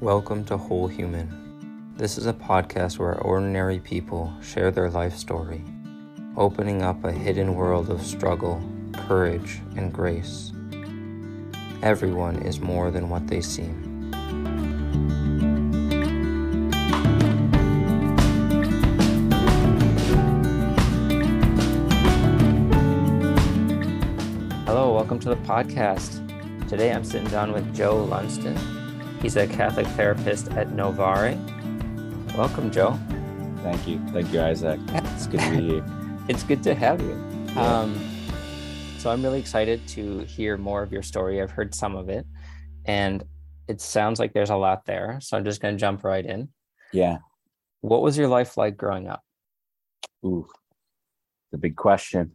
Welcome to Whole Human. This is a podcast where ordinary people share their life story, opening up a hidden world of struggle, courage, and grace. Everyone is more than what they seem. Welcome to the podcast. Today I'm sitting down with Joe Lundsten. He's a Catholic therapist at Novare. Welcome, Joe. Thank you. Thank you, Isaac. It's good to be here. It's good to have you. Yeah. So I'm really excited to hear more of your story. I've heard some of it, and it sounds like there's a lot there. So I'm just going to jump right in. Yeah. What was your life like growing up? Ooh, the big question.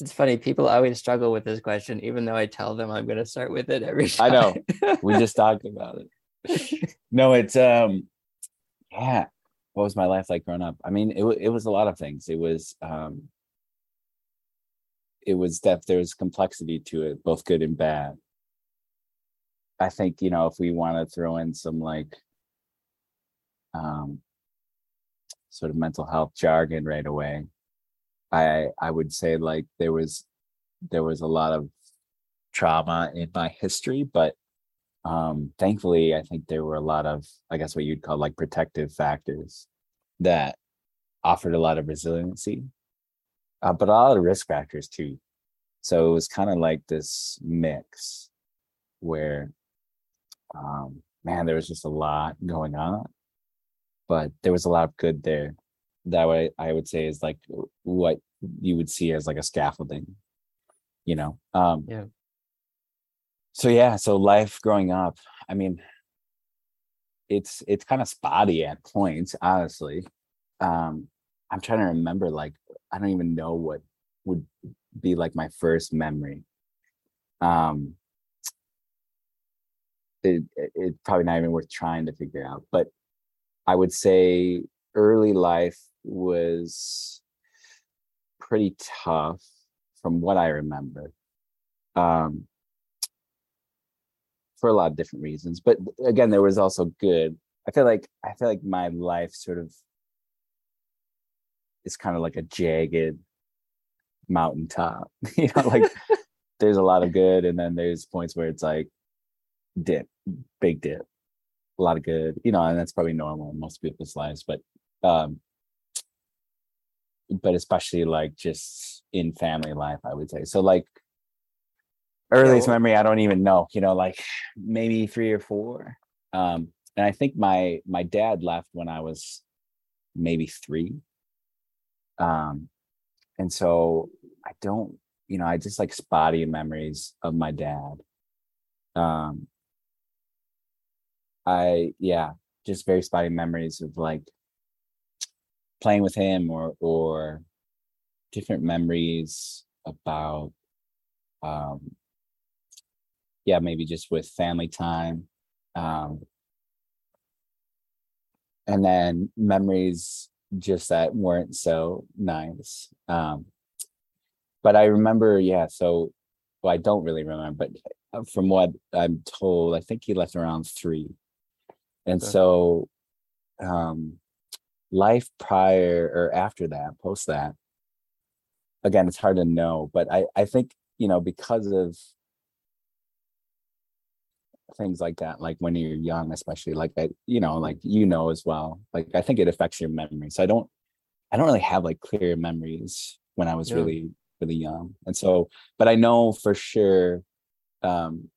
It's funny, people always struggle with this question, even though I tell them I'm going to start with it every time. I know. We just talked about it. No, it's, yeah. What was my life like growing up? I mean, it was a lot of things. It was that there was complexity to it, both good and bad. I think, you know, if we want to throw in some like, sort of mental health jargon right away, I would say like there was a lot of trauma in my history, but thankfully I think there were a lot of, I guess what you'd call like protective factors that offered a lot of resiliency, but a lot of risk factors too. So it was kind of like this mix where, man, there was just a lot going on, but there was a lot of good there. That way I would say is like what you would see as like a scaffolding, you know? Yeah. So life growing up, I mean, it's kind of spotty at points, honestly. I'm trying to remember, like, I don't even know what would be like my first memory. It's probably not even worth trying to figure out, but I would say early life was pretty tough from what I remember, for a lot of different reasons, but again there was also good. I feel like my life sort of is kind of like a jagged mountaintop, you know, like there's a lot of good and then there's points where it's like big dip, a lot of good, you know, and that's probably normal in most people's lives, but especially like just in family life, I would say. So like earliest memory, I don't even know, you know, like maybe 3 or 4. And I think my dad left when I was maybe 3. And so I don't, you know, I just like spotty memories of my dad. Just very spotty memories of like playing with him or different memories about, maybe just with family time. And then memories just that weren't so nice. But I remember, I don't really remember, but from what I'm told, I think he left around 3. And so life prior or after that, post that, again, it's hard to know. But I think, you know, because of things like that, like when you're young, especially like, as well, like I think it affects your memory. So I don't really have like clear memories when I was really, really young. And so, but I know for sure, through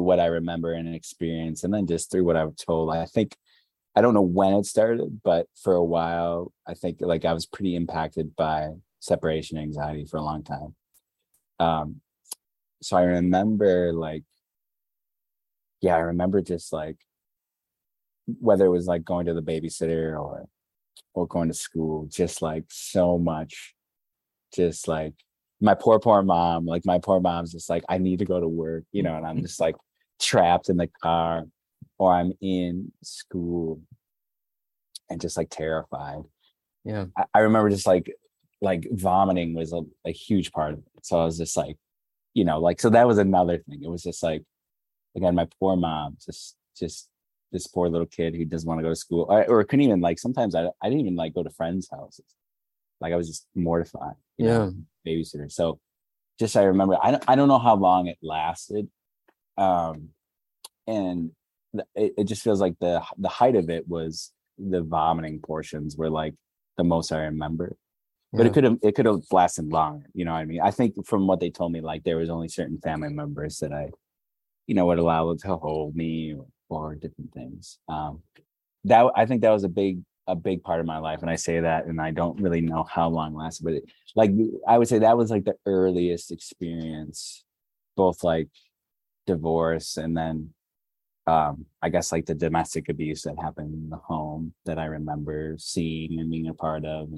what I remember and experience, and then just through what I was told, I think, I don't know when it started, but for a while, I think like I was pretty impacted by separation anxiety for a long time. So I remember just like, whether it was like going to the babysitter or going to school, just like so much, just like, my poor mom, like my poor mom's just like, I need to go to work, you know, and I'm just like trapped in the car or I'm in school and just like terrified. Yeah. I remember just like vomiting was a huge part of it. So I was just like, you know, like, so that was another thing. It was just like, again, my poor mom, just this poor little kid who doesn't want to go to school, or couldn't even, like, sometimes I didn't even like go to friends' houses. Like, I was just mortified, you know, babysitter. So just, I remember, I don't know how long it lasted. And it just feels like the height of it was the vomiting portions were like the most I remember, but it could have lasted longer. You know what I mean? I think from what they told me, like, there was only certain family members that I, you know, would allow to hold me or different things. That, I think that was a big part of my life. And I say that, and I don't really know how long it lasted, but I would say that was like the earliest experience, both like divorce and then, I guess, like the domestic abuse that happened in the home that I remember seeing and being a part of,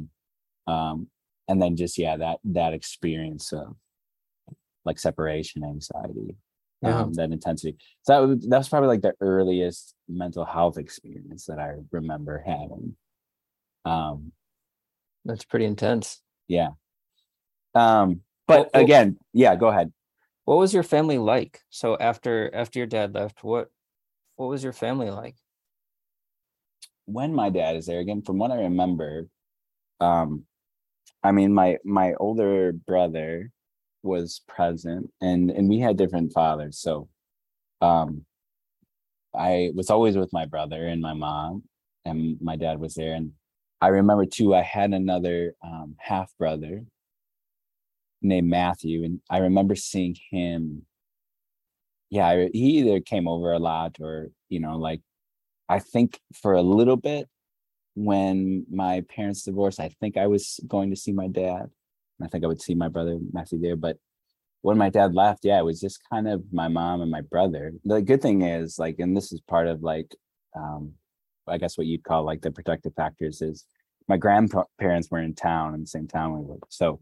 and then just that experience of like separation anxiety, that intensity. So that was probably like the earliest mental health experience that I remember having. That's pretty intense. Yeah. But again, yeah. Go ahead. What was your family like? So after your dad left, What was your family like? When my dad is there, again, from what I remember, I mean, my older brother was present, and we had different fathers. So I was always with my brother and my mom, and my dad was there. And I remember, too, I had another half-brother named Matthew, and I remember seeing him. Yeah, he either came over a lot or, you know, like, I think for a little bit when my parents divorced, I think I was going to see my dad. And I think I would see my brother Matthew there. But when my dad left, yeah, it was just kind of my mom and my brother. The good thing is, like, and this is part of, like, I guess what you'd call like the protective factors, is my grandparents were in town, in the same town we were. So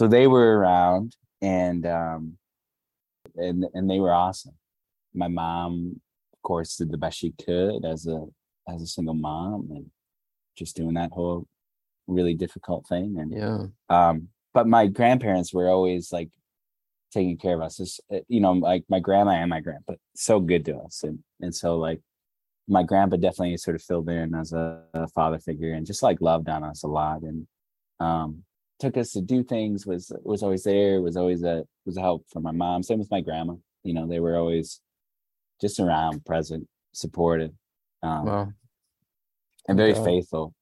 they were around, and they were awesome. My mom, of course, did the best she could as a single mom, and just doing that whole really difficult thing. And but my grandparents were always like taking care of us. Just, you know, like my grandma and my grandpa, so good to us, and so like my grandpa definitely sort of filled in as a father figure, and just like loved on us a lot, and took us to do things, was always there, was a help for my mom. Same with my grandma, you know, they were always just around, present, supportive, wow. And very faithful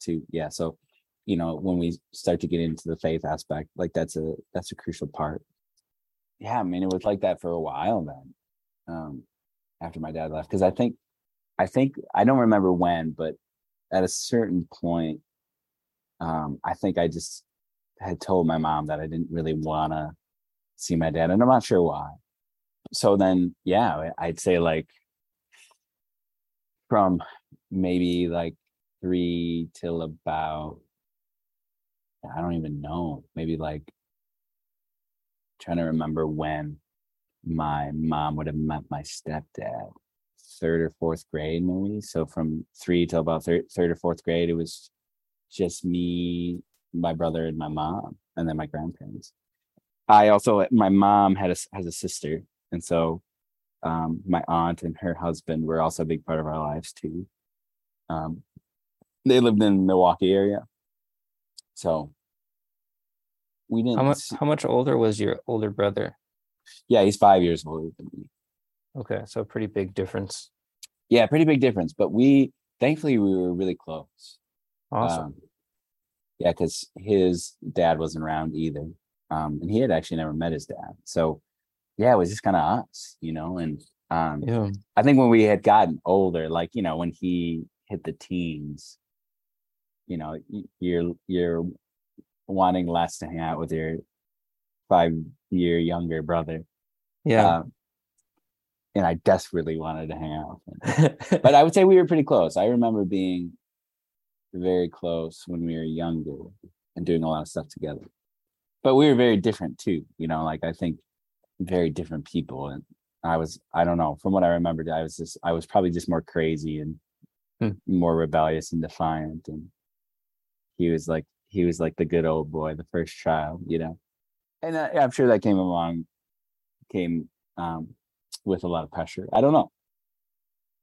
too. Yeah. So, you know, when we start to get into the faith aspect, like that's a crucial part. Yeah. I mean, it was like that for a while then, after my dad left. Cause I think, I don't remember when, but at a certain point, I think I just had told my mom that I didn't really want to see my dad, and I'm not sure why. So then, yeah, I'd say like from maybe like 3 till about, I don't even know, maybe like, trying to remember when my mom would have met my stepdad, 3rd or 4th grade maybe. So from 3 till about third or fourth grade, it was just me, my brother, and my mom, and then my grandparents. I also, my mom has a sister, and so my aunt and her husband were also a big part of our lives too. They lived in the Milwaukee area, so we didn't. How much older was your older brother? Yeah, he's 5 years older than me. Okay, so pretty big difference. Yeah, pretty big difference, but thankfully we were really close. Awesome. Yeah, because his dad wasn't around either, and he had actually never met his dad. So yeah, it was just kind of us, you know. And I think when we had gotten older, like, you know, when he hit the teens, you know, you're wanting less to hang out with your 5-year younger brother. Yeah. And I desperately wanted to hang out with him. But I would say we were pretty close. I remember being very close when we were younger and doing a lot of stuff together, but we were very different too, you know, like I think very different people. And I don't know, from what I remembered, I was probably just more crazy and more rebellious and defiant, and he was like the good old boy, the first child, you know. And I'm sure that came with a lot of pressure. I don't know.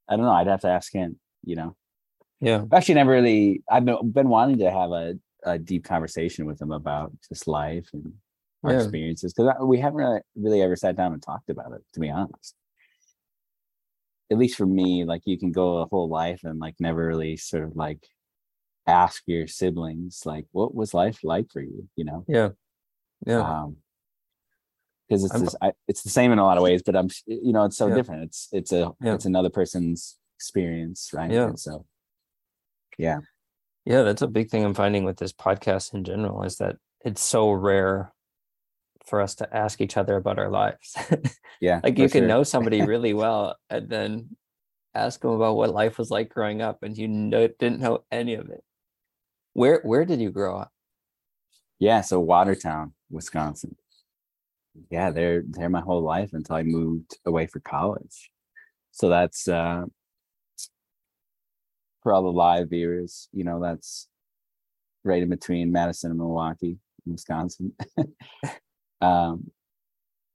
I'd have to ask him, you know? Yeah. I've actually never really, I've been wanting to have a deep conversation with him about just life and our experiences, because we haven't really ever sat down and talked about it, to be honest. At least for me, like, you can go a whole life and like never really sort of like ask your siblings, like, what was life like for you, you know? Yeah. Yeah. Because it's the same in a lot of ways, but it's so different. It's another person's experience, right? Yeah. And so, yeah. Yeah, that's a big thing I'm finding with this podcast in general, is that it's so rare for us to ask each other about our lives. Yeah. Like, you can know somebody really well and then ask them about what life was like growing up, and didn't know any of it. Where did you grow up? Yeah, so Watertown, Wisconsin. Yeah, they're my whole life until I moved away for college. So that's for all the live viewers, you know, that's right in between Madison and Milwaukee, Wisconsin.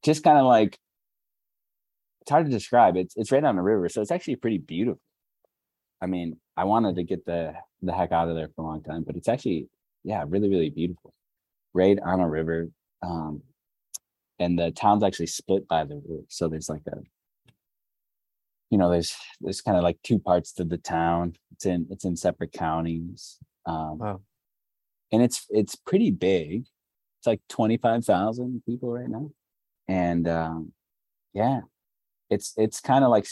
Just kind of like, it's hard to describe. It's right on the river, so it's actually pretty beautiful. I mean, I wanted to get the heck out of there for a long time, but it's actually, really, really beautiful. Right on a river. And the town's actually split by the river. So there's like there's kind of like two parts to the town. It's in separate counties. Wow. And it's pretty big. It's like 25,000 people right now. And it's kind of like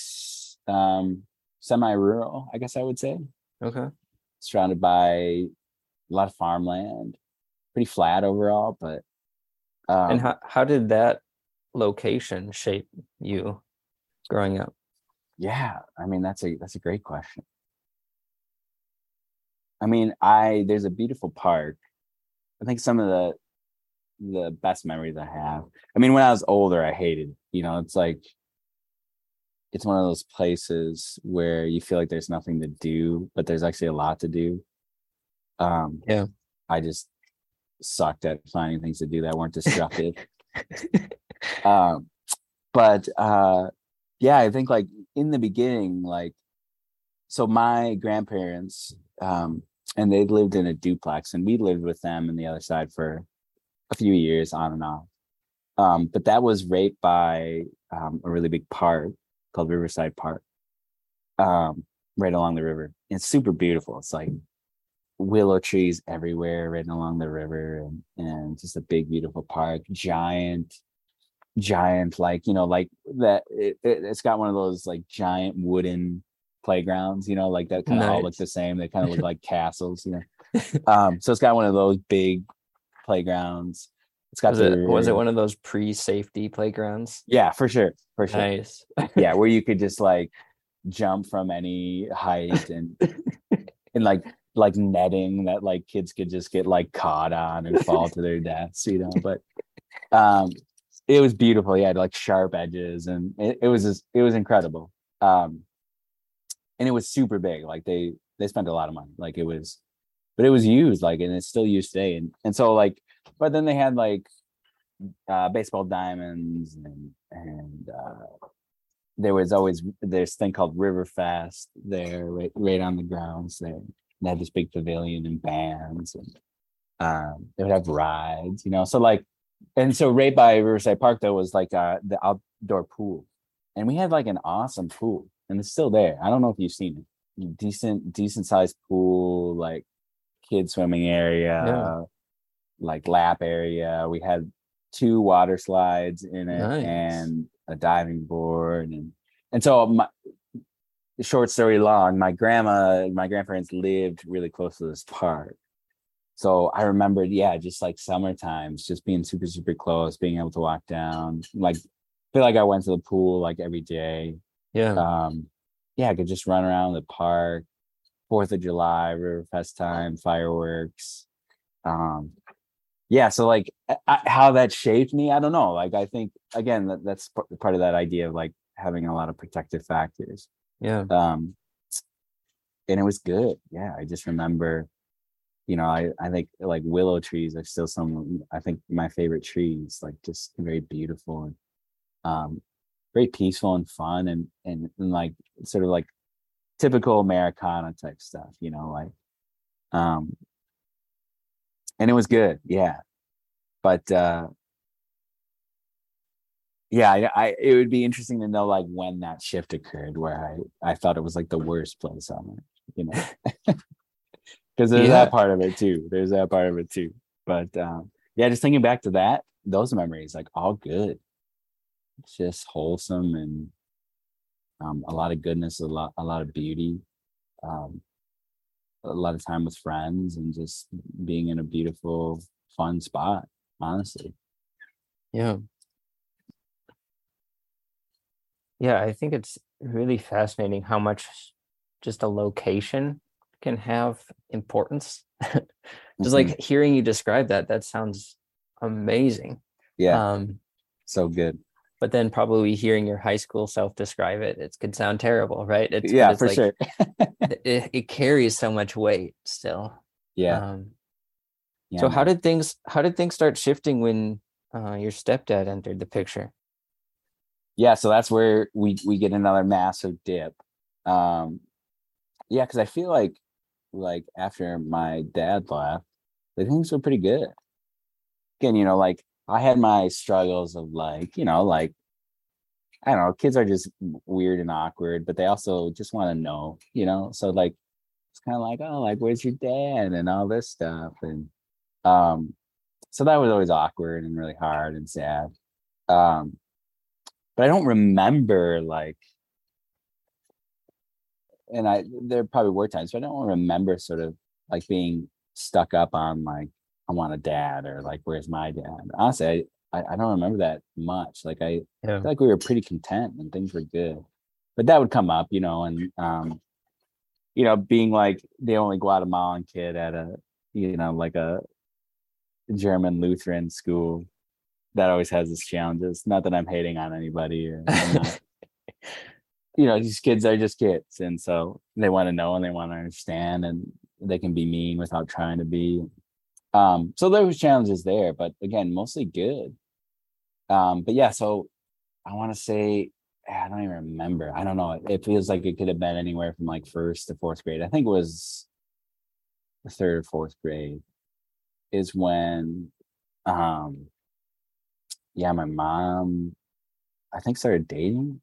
semi-rural, I guess I would say. Okay. Surrounded by a lot of farmland, pretty flat overall, but. And how did that location shape you growing up? Yeah, I mean, that's a great question. I mean, there's a beautiful park. I think some of the best memories I have. I mean, when I was older, I hated, it's like, it's one of those places where you feel like there's nothing to do, but there's actually a lot to do. I just sucked at finding things to do that weren't destructive. I think like in the beginning, like, so my grandparents, and they lived in a duplex, and we lived with them on the other side for a few years on and off. But that was right by a really big park called Riverside Park, right along the river. It's super beautiful. It's like willow trees everywhere right along the river, and just a big beautiful park, giant like that. It's got one of those like giant wooden playgrounds, like that kind of all look the same. They kind of look like castles, so it's got one of those big playgrounds. It's got was it one of those pre-safety playgrounds? Yeah, for sure. Nice. Yeah, where you could just like jump from any height and like netting that like kids could just get like caught on and fall to their deaths, but it was beautiful. Yeah, like sharp edges, and it was incredible. And it was super big. Like they spent a lot of money. Like it was used, like, and it's still used today. And so like, but then they had like baseball diamonds and there's thing called Riverfest there, right on the grounds there. And had this big pavilion and bands, and they would have rides, So like, and so right by Riverside Park though was like the outdoor pool, and we had like an awesome pool, and it's still there. I don't know if you've seen it. Decent sized pool, like kid swimming area, like lap area. We had 2 water slides in it, and a diving board, and so my. Short story long, my grandparents lived really close to this park. So I remembered, just like summer times, just being super, super close, being able to walk down. Like, feel like I went to the pool like every day. Yeah. I could just run around the park, 4th of July, Riverfest time, fireworks. So like how that shaped me, I don't know. Like, I think, again, that's part of that idea of like having a lot of protective factors. Yeah. And it was good. Yeah. I just remember, I think like willow trees are still I think my favorite trees, like just very beautiful. And very peaceful and fun and like sort of like typical Americana type stuff, you know, like, and it was good. Yeah. But, yeah, I it would be interesting to know like when that shift occurred where I thought it was like the worst place on it, you know, because there's that part of it too. But yeah, just thinking back to that, those memories, like all good. It's just wholesome and a lot of goodness, a lot of beauty, a lot of time with friends and just being in a beautiful, fun spot, honestly. Yeah. Yeah, I think it's really fascinating how much just a location can have importance. Just like hearing you describe that sounds amazing. Yeah, so good. But then probably hearing your high school self describe it, it could sound terrible, right? It's for like, sure. it carries so much weight still. Yeah. So man. How did things start shifting when your stepdad entered the picture? Yeah, so that's where we get another massive dip. Yeah, because I feel like after my dad left, like, things were pretty good. Again, you know, like I had my struggles of like, you know, like, I don't know, kids are just weird and awkward, but they also just want to know, you know? So like, it's kind of like, oh, like, where's your dad and all this stuff. And so that was always awkward and really hard and sad. But I don't remember like, and there probably were times, but I don't remember sort of like being stuck up on like, I want a dad or like, where's my dad? Honestly, I don't remember that much. Like I feel like we were pretty content and things were good, but that would come up, you know, and, you know, being like the only Guatemalan kid at a, you know, like a German Lutheran school, that always has its challenges. Not that I'm hating on anybody or, you know, these kids are just kids. And so they want to know and they want to understand and they can be mean without trying to be. So there was challenges there, but again, mostly good. But yeah, so I want to say, I don't even remember. I don't know. It feels like it could have been anywhere from like first to fourth grade. I think it was the third or fourth grade is when, my mom, I think, started dating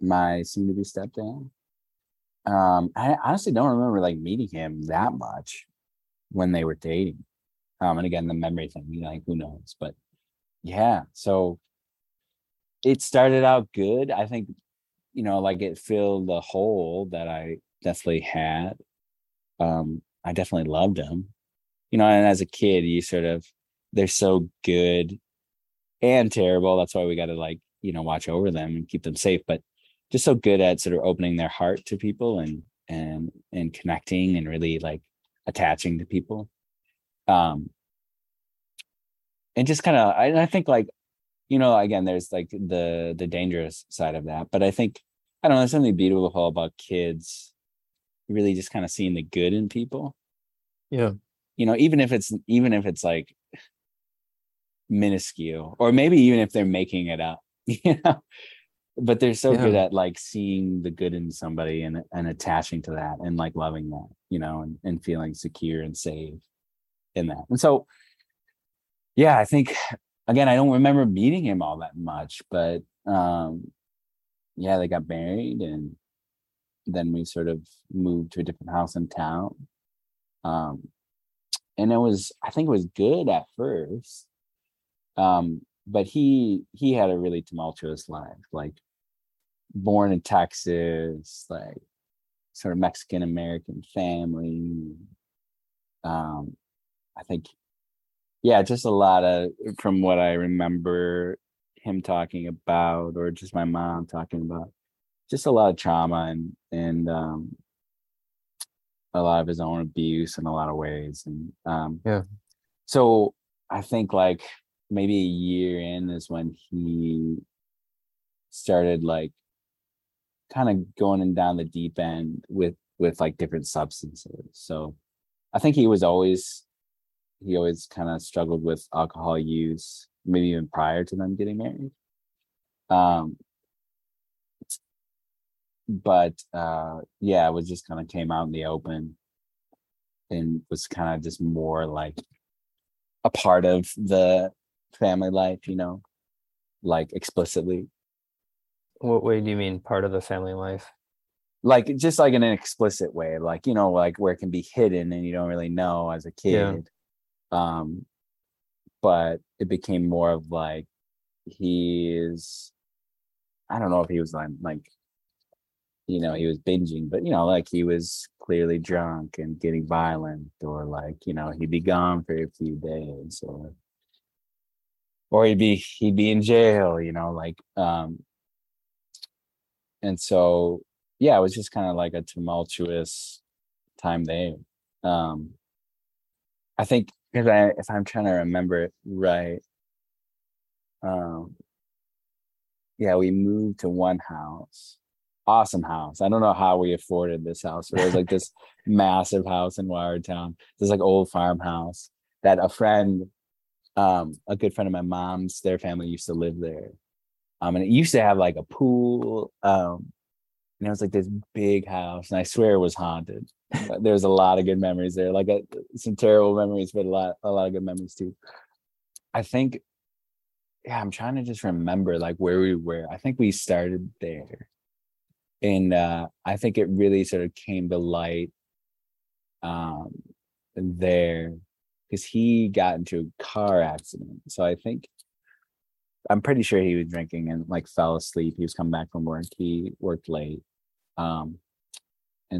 my soon-to-be stepdad. I honestly don't remember like meeting him that much when they were dating. And again, the memory thing, you know, like who knows? But yeah, so it started out good. I think, you know, like it filled the hole that I definitely had. I definitely loved him, you know. And as a kid, you sort of, they're so good and terrible. That's why we got to like, you know, watch over them and keep them safe, but just so good at sort of opening their heart to people and connecting and really like attaching to people. And just kind of, I think like, you know, again, there's like the dangerous side of that, but I think, I don't know, there's something beautiful about kids really just kind of seeing the good in people. Yeah. You know, even if it's like minuscule, or maybe even if they're making it up, you know, but they're so good at like seeing the good in somebody and attaching to that and like loving that, you know, and feeling secure and safe in that. And so yeah, I think again, I don't remember meeting him all that much, but yeah, they got married and then we sort of moved to a different house in town, and it was, I think it was good at first. But he had a really tumultuous life, like born in Texas, like sort of Mexican American family. I think, yeah, just a lot of, from what I remember him talking about, or just my mom talking about, just a lot of trauma and a lot of his own abuse in a lot of ways. And so I think like maybe a year in is when he started like kind of going down the deep end with like different substances. So I think he always kind of struggled with alcohol use, maybe even prior to them getting married. But yeah, it was just kind of came out in the open and was kind of just more like a part of the family life, you know, like explicitly. What way do you mean part of the family life? Like just like in an explicit way, like, you know, like where it can be hidden and you don't really know as a kid. Yeah. But it became more of like he's, I don't know if he was like, you know, he was binging, but, you know, like he was clearly drunk and getting violent, or like, you know, he'd be gone for a few days, or he'd be in jail, you know, like, and so, yeah, it was just kind of like a tumultuous time there. I think if I'm trying to remember it right, yeah, we moved to one house. Awesome house. I don't know how we afforded this house. It was like this massive house in Watertown, this like old farmhouse that a friend, a good friend of my mom's, their family used to live there. And it used to have like a pool. And it was like this big house, and I swear it was haunted. There's a lot of good memories there, like some terrible memories, but a lot of good memories too. I think, yeah, I'm trying to just remember like where we were. I think we started there. And I think it really sort of came to light there because he got into a car accident. So I think, I'm pretty sure he was drinking and like fell asleep. He was coming back from work. He worked late. And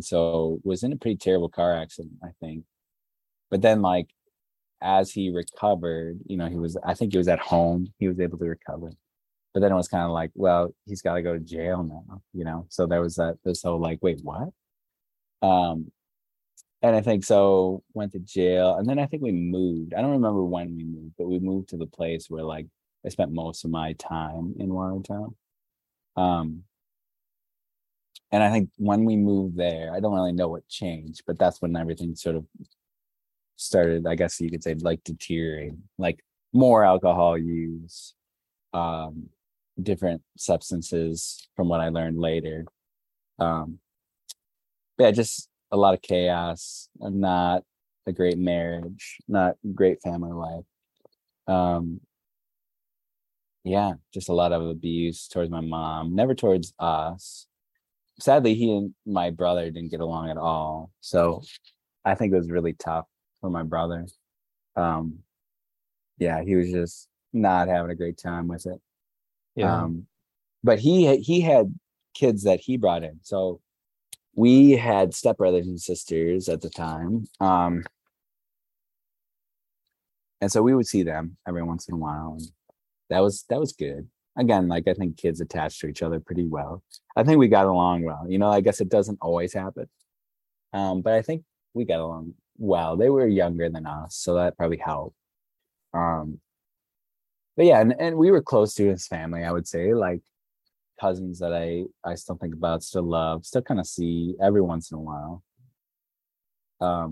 so was in a pretty terrible car accident, I think. But then like, as he recovered, you know, I think he was at home. He was able to recover. But then it was kind of like, well, he's got to go to jail now, you know? So there was this whole like, wait, what? And I think so went to jail. And then I think we moved. I don't remember when we moved, but we moved to the place where like, I spent most of my time in Watertown. And I think when we moved there, I don't really know what changed, but that's when everything sort of started, I guess you could say, like deteriorating, like more alcohol use, different substances from what I learned later. But yeah, just a lot of chaos, not a great marriage, not great family life. Yeah, just a lot of abuse towards my mom, never towards us. Sadly, he and my brother didn't get along at all. So I think it was really tough for my brother. Yeah, he was just not having a great time with it. Yeah. But he had kids that he brought in. So we had stepbrothers and sisters at the time. And so we would see them every once in a while. That was good. Again, like I think kids attached to each other pretty well. I think we got along well. You know, I guess it doesn't always happen. But I think we got along well. They were younger than us, so that probably helped. But yeah, and we were close to his family, I would say, like cousins that I still think about, still love, still kind of see every once in a while. But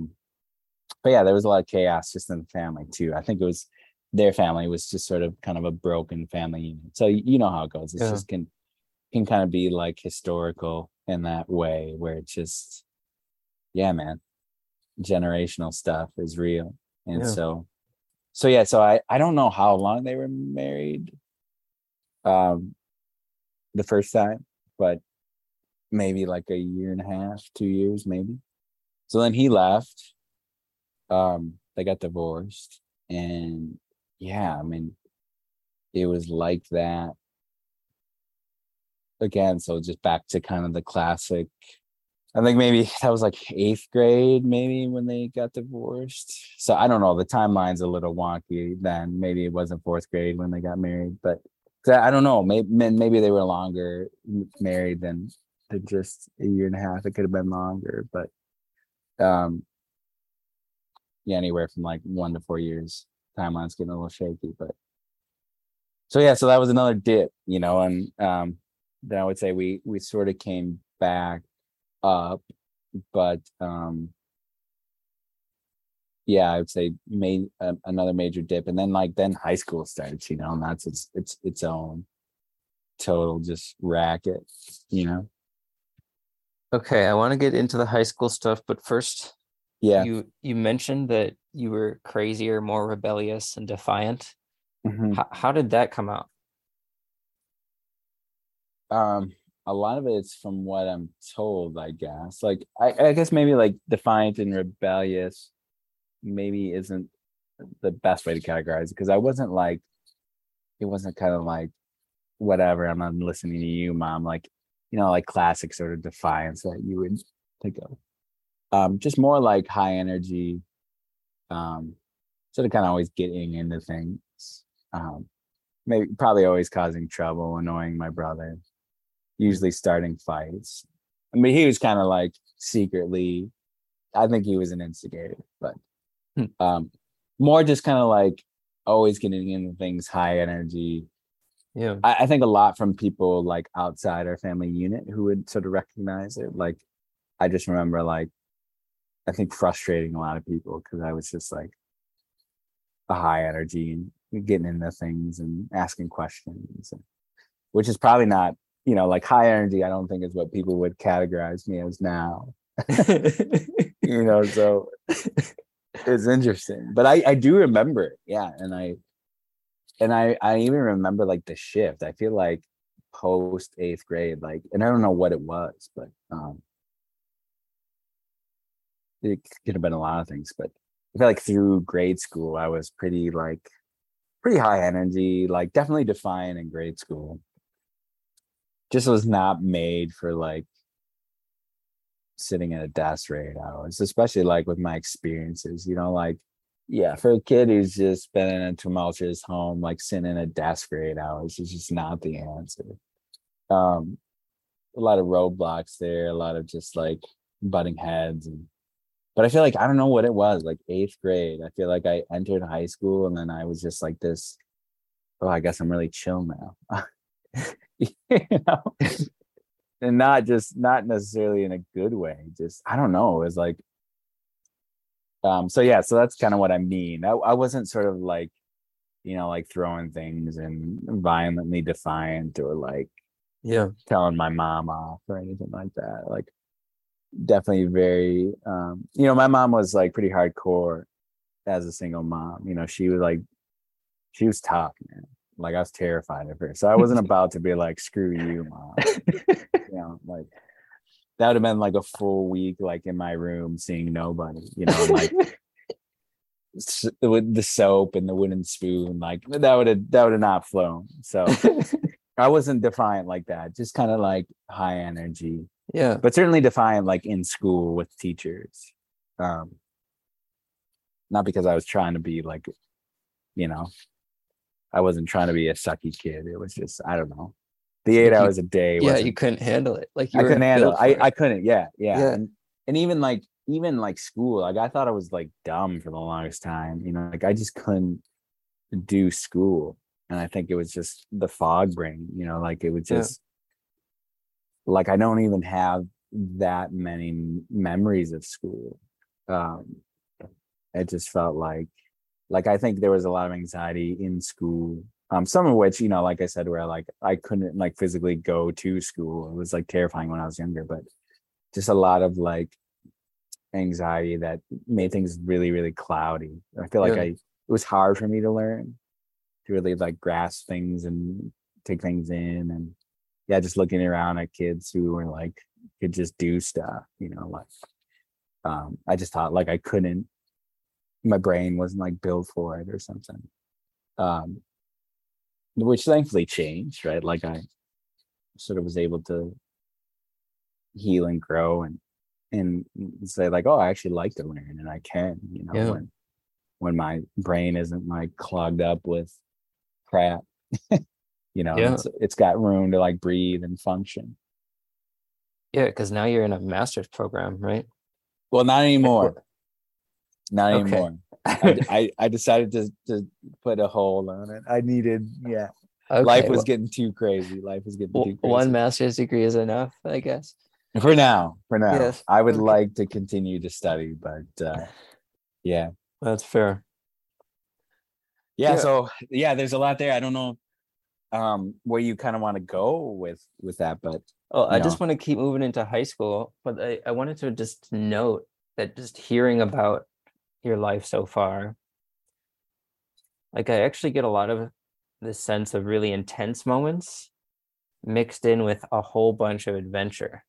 yeah, there was a lot of chaos just in the family too. I think it was their family was just sort of kind of a broken family unit. So you know how it goes. It's yeah. Just can kind of be like historical in that way where it's just, yeah, man, generational stuff is real. And yeah. So yeah, so I don't know how long they were married the first time, but maybe like a year and a half, 2 years maybe. So then he left. They got divorced. And yeah, I mean, it was like that again. So just back to kind of the classic, I think maybe that was like 8th grade, maybe when they got divorced. So I don't know. The timeline's a little wonky then. Maybe it wasn't 4th grade when they got married, but I don't know. Maybe they were longer married than just a year and a half. It could have been longer, but, yeah, anywhere from like 1 to 4 years. Timeline's getting a little shaky, but so yeah, so that was another dip, you know. And then I would say we sort of came back up, but yeah, I would say made another major dip, and then high school starts, you know, and that's its own total just racket, you know. Okay, I want to get into the high school stuff, but first, yeah, you mentioned that you were crazier, more rebellious and defiant. Mm-hmm. How did that come out? A lot of it's from what I'm told, I guess. Like, I guess maybe like defiant and rebellious maybe isn't the best way to categorize it, because I wasn't like, it wasn't kind of like, whatever, I'm not listening to you, mom. Like, you know, like classic sort of defiance that you would think of. Just more like high energy, sort of kind of always getting into things. Maybe probably always causing trouble, annoying my brother, usually starting fights. I mean, he was kind of like secretly, I think he was an instigator, but more just kind of like always getting into things, high energy. Yeah, I think a lot from people like outside our family unit who would sort of recognize it. Like, I just remember like, I think frustrating a lot of people because I was just like a high energy and getting into things and asking questions, which is probably not, you know, like high energy, I don't think is what people would categorize me as now. You know, so it's interesting, but I do remember it. Yeah. And I even remember like the shift. I feel like post eighth grade, like, and I don't know what it was, but it could have been a lot of things, but I feel like through grade school, I was pretty high energy, like definitely defiant in grade school. Just was not made for like sitting at a desk for 8 hours, especially like with my experiences, you know, like, yeah, for a kid who's just been in a tumultuous home, like sitting in a desk for 8 hours is just not the answer. A lot of roadblocks there, a lot of just like butting heads. But I feel like, I don't know what it was, like eighth grade, I feel like I entered high school and then I was just like this, oh, I guess I'm really chill now. You know? And not necessarily in a good way. Just, I don't know. It was like, so that's kind of what I mean. I wasn't sort of like, you know, like throwing things and violently defiant or like, yeah, telling my mom off or anything like that. Like, definitely very, you know, my mom was like pretty hardcore as a single mom. You know, she was tough, man. Like, I was terrified of her. So I wasn't about to be like, screw you, mom. You know, like, that would have been like a full week, like in my room, seeing nobody, you know, like with the soap and the wooden spoon, like that would have not flown. So I wasn't defiant like that, just kind of like high energy. Yeah. But certainly defiant, like in school with teachers. Not because I was trying to be like, you know, I wasn't trying to be a sucky kid. It was just, I don't know. The 8 hours a day. Yeah, you couldn't handle it. Like you couldn't handle it. I couldn't. Yeah, yeah. Yeah. And even like school, like I thought I was like dumb for the longest time. You know, like I just couldn't do school, and I think it was just the fog brain. You know, like it was just like I don't even have that many memories of school. It just felt like I think there was a lot of anxiety in school. Some of which, you know, like I said, where like I couldn't like physically go to school. It was like terrifying when I was younger, but just a lot of like anxiety that made things really, really cloudy. I feel like it was hard for me to learn, to really like grasp things and take things in. And yeah, just looking around at kids who were like, could just do stuff, you know, like I just thought like I couldn't, my brain wasn't like built for it or something. Which thankfully changed, right? Like I sort of was able to heal and grow and say like, oh, I actually like to learn and I can, you know, when my brain isn't like clogged up with crap, you know, it's got room to like breathe and function. Yeah, because now you're in a master's program, right? Well, not anymore. Not anymore. I decided to put a hold on it. I needed, life was getting too crazy. Life was getting too crazy. One master's degree is enough, I guess. For now. Yes. I would like to continue to study, but yeah. That's fair. Yeah, so, yeah, there's a lot there. I don't know where you kind of want to go with that, but I just want to keep moving into high school. But I wanted to just note that just hearing about your life so far, like I actually get a lot of this sense of really intense moments mixed in with a whole bunch of adventure.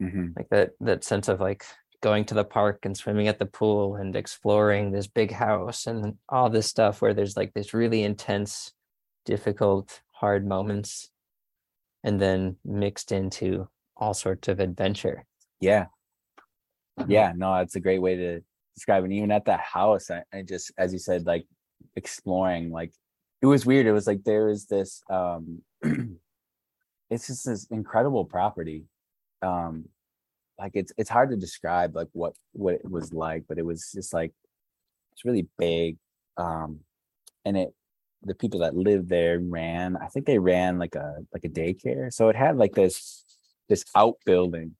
Mm-hmm. Like that sense of like going to the park and swimming at the pool and exploring this big house and all this stuff where there's like this really intense, difficult, hard moments, and then mixed into all sorts of adventure. Yeah, no, it's a great way to describe it. And even at that house, I just, as you said, like exploring, like it was weird. It was like there was this it's just this incredible property. Like it's hard to describe like what it was like, but it was just like it's really big. And the people that lived there ran like a daycare. So it had like this outbuilding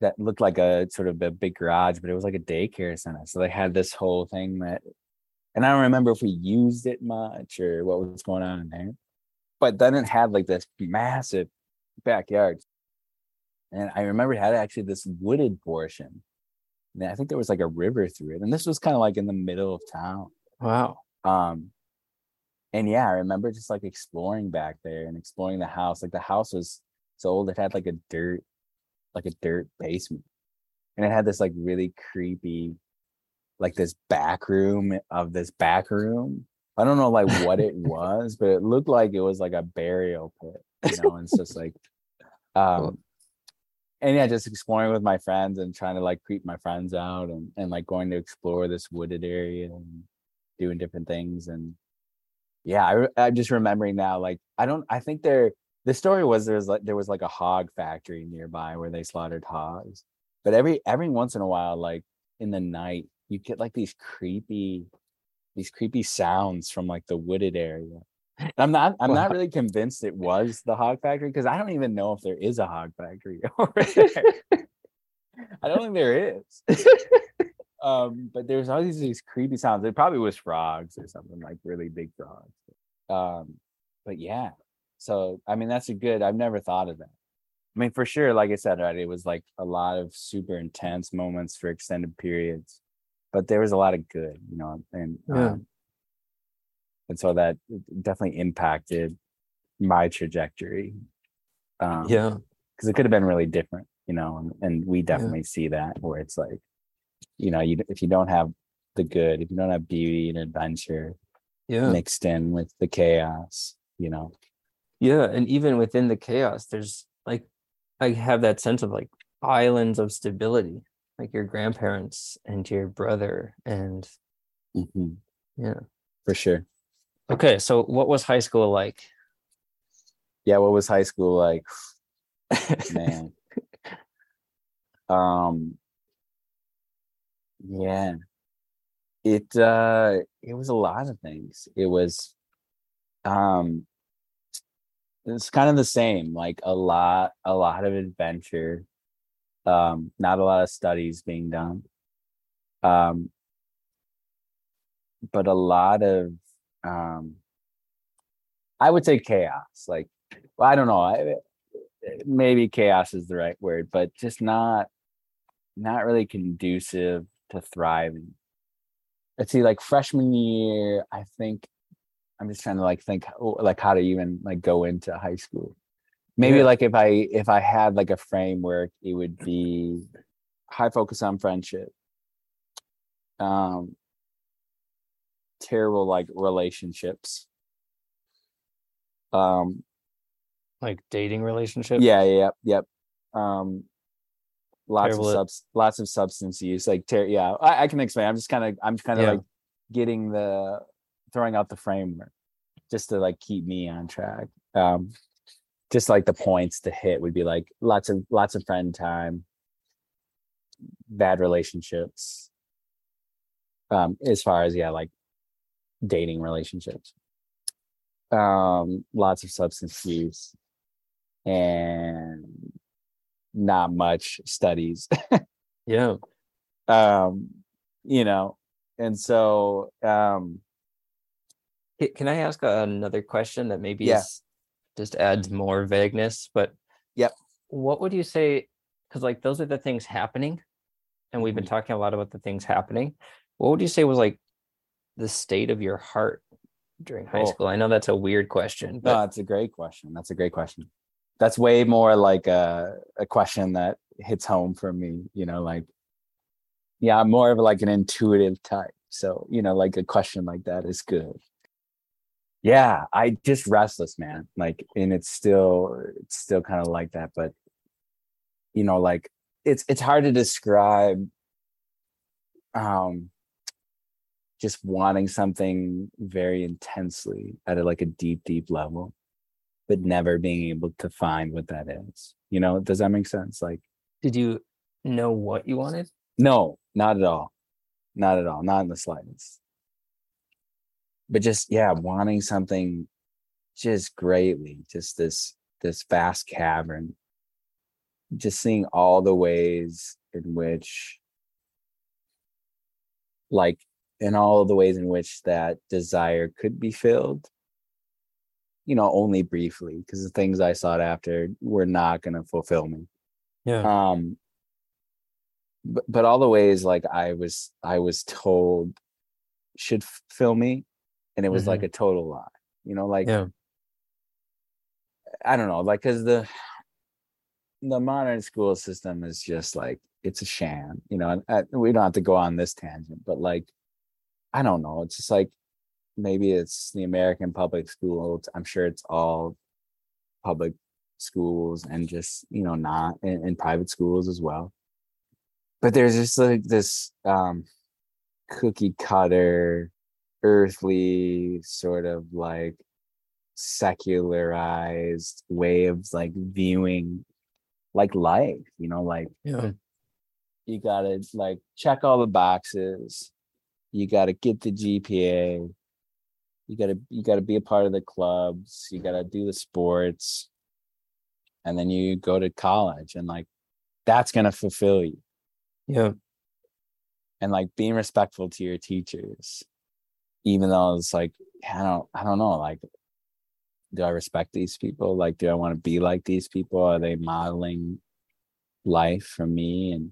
that looked like a sort of a big garage, but it was like a daycare center. So they had this whole thing and I don't remember if we used it much or what was going on in there, but then it had like this massive backyard. And I remember it had actually this wooded portion. And I think there was like a river through it. And this was kind of like in the middle of town. Wow. And yeah, I remember just like exploring back there and exploring the house. Like the house was so old, it had like a dirt basement, and it had this like really creepy, like this back room of this back room. I don't know like what it was, but it looked like it was like a burial pit, you know. And it's just like, and yeah, just exploring with my friends and trying to like creep my friends out and like going to explore this wooded area and doing different things. And yeah, I'm just remembering now, like, the story was there was like a hog factory nearby where they slaughtered hogs. But every once in a while, like in the night, you get like these creepy sounds from like the wooded area. And I'm not really convinced it was the hog factory, because I don't even know if there is a hog factory over there. I don't think there is. But there's always these creepy sounds. It probably was frogs or something, like really big frogs. But yeah, so I mean, I've never thought of that. I mean, for sure, like I said, right, it was like a lot of super intense moments for extended periods, but there was a lot of good, you know, and so that definitely impacted my trajectory. Because it could have been really different, you know, and we definitely see that where it's like, you know, if you don't have the good, if you don't have beauty and adventure mixed in with the chaos, you know. Yeah, and even within the chaos, there's like, I have that sense of like islands of stability, like your grandparents and your brother and yeah. For sure. Okay, so what was high school like? Yeah, what was high school like? Man. Yeah, it was a lot of things. It was it's kind of the same, like a lot of adventure, not a lot of studies being done, but a lot of I would say chaos. Like, well, I don't know, maybe chaos is the right word, but just not really conducive to thriving. Let's see, like freshman year, I think I'm just trying to like think like how to even like go into high school. Maybe like if I had like a framework, it would be high focus on friendship, terrible like relationships, like dating relationships. Lots of substance use, like I can explain. I'm just kind of like getting throwing out the framework just to like keep me on track. Just like the points to hit would be like lots of friend time, bad relationships, as far as like dating relationships, lots of substance use, and not much studies. You know, and so Can I ask another question that maybe is, just adds more vagueness? But what would you say? Because like those are the things happening, and we've been talking a lot about the things happening. What would you say was like the state of your heart during high school? I know that's a weird question. But... No, that's a great question. That's a great question. That's way more like a question that hits home for me. You know, like, yeah, I'm more of like an intuitive type. So, you know, like a question like that is good. Yeah, I just restless, man. Like, and it's still kind of like that. But, you know, like it's hard to describe just wanting something very intensely at a deep, deep level, but never being able to find what that is. You know, does that make sense? Like, did you know what you wanted? No, not at all. Not at all. Not in the slightest. But just, wanting something just greatly, just this vast cavern, just seeing all the ways in which, like, and all the ways in which that desire could be filled, you know, only briefly, because the things I sought after were not going to fulfill me. Yeah. But all the ways, like, I was told should fill me, and it was like a total lie, you know, like, I don't know, like, because the modern school system is just like, it's a sham, you know, and we don't have to go on this tangent, but like, I don't know. It's just like, maybe it's the American public school. I'm sure it's all public schools and just, you know, not in private schools as well. But there's just like this cookie cutter, earthly sort of like secularized way of like viewing like life, you know, like you gotta like check all the boxes. You got to get the GPA. You got to be a part of the clubs. You got to do the sports. And then you go to college, and like that's going to fulfill you. Yeah. And like being respectful to your teachers, even though it's like, I don't know, like, do I respect these people? Like, do I want to be like these people? Are they modeling life for me? And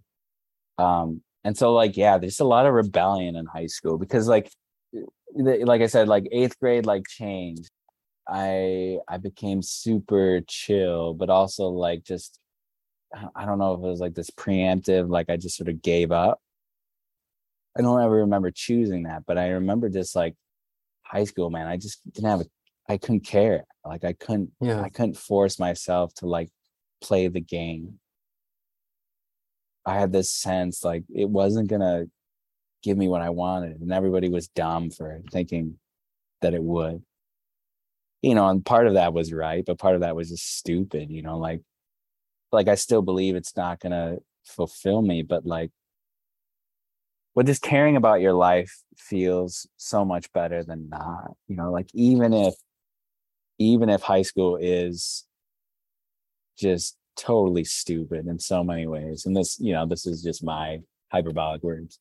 and so, like, there's a lot of rebellion in high school because, like I said, like eighth grade, like changed. I became super chill, but also like just, I don't know if it was like this preemptive, like I just sort of gave up. I don't ever remember choosing that, but I remember just like high school, man. I just didn't have, I couldn't care. Like I couldn't force myself to like play the game. I had this sense like it wasn't going to give me what I wanted, and everybody was dumb for thinking that it would, you know, and part of that was right, but part of that was just stupid, you know, like I still believe it's not going to fulfill me, but like, well, just caring about your life feels so much better than not, you know, like even if high school is just totally stupid in so many ways, and this, you know, this is just my hyperbolic words,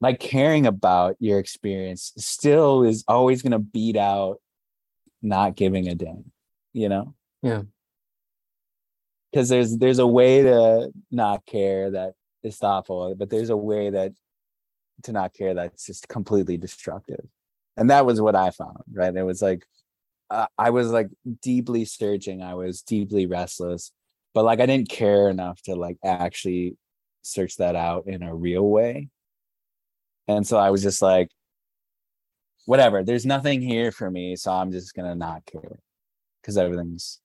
like caring about your experience still is always going to beat out not giving a damn, you know? Yeah, because there's a way to not care that is thoughtful, but there's a way that to not care that's just completely destructive. And that was what I found, right? It was like I was like deeply searching, I was deeply restless. But like I didn't care enough to like actually search that out in a real way. And so I was just like, whatever, there's nothing here for me, so I'm just gonna not care. Because everything's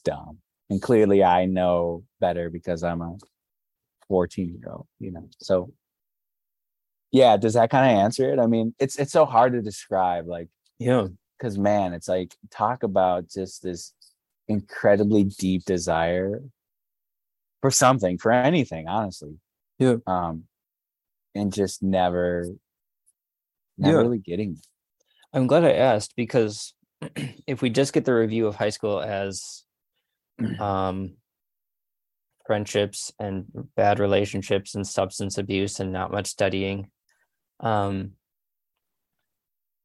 dumb. And clearly I know better because I'm a 14-year-old, you know. So yeah, does that kind of answer it? I mean, it's so hard to describe, like, because man, it's like talk about just this incredibly deep desire for something, for anything, honestly. And just never really getting it. I'm glad I asked, because if we just get the review of high school as friendships and bad relationships and substance abuse and not much studying,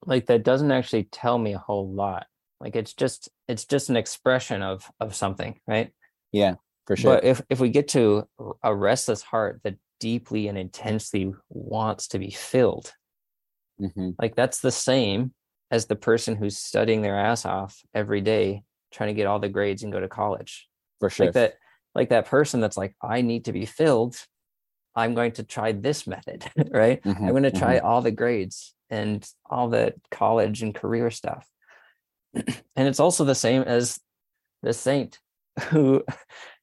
like that doesn't actually tell me a whole lot. Like it's just an expression of something, right? Yeah, for sure. But if we get to a restless heart that deeply and intensely wants to be filled, mm-hmm. like that's the same as the person who's studying their ass off every day, trying to get all the grades and go to college. For sure. Like that person that's like, I need to be filled. I'm going to try this method, right? Mm-hmm, I'm going to try all the grades and all the college and career stuff. And it's also the same as the saint who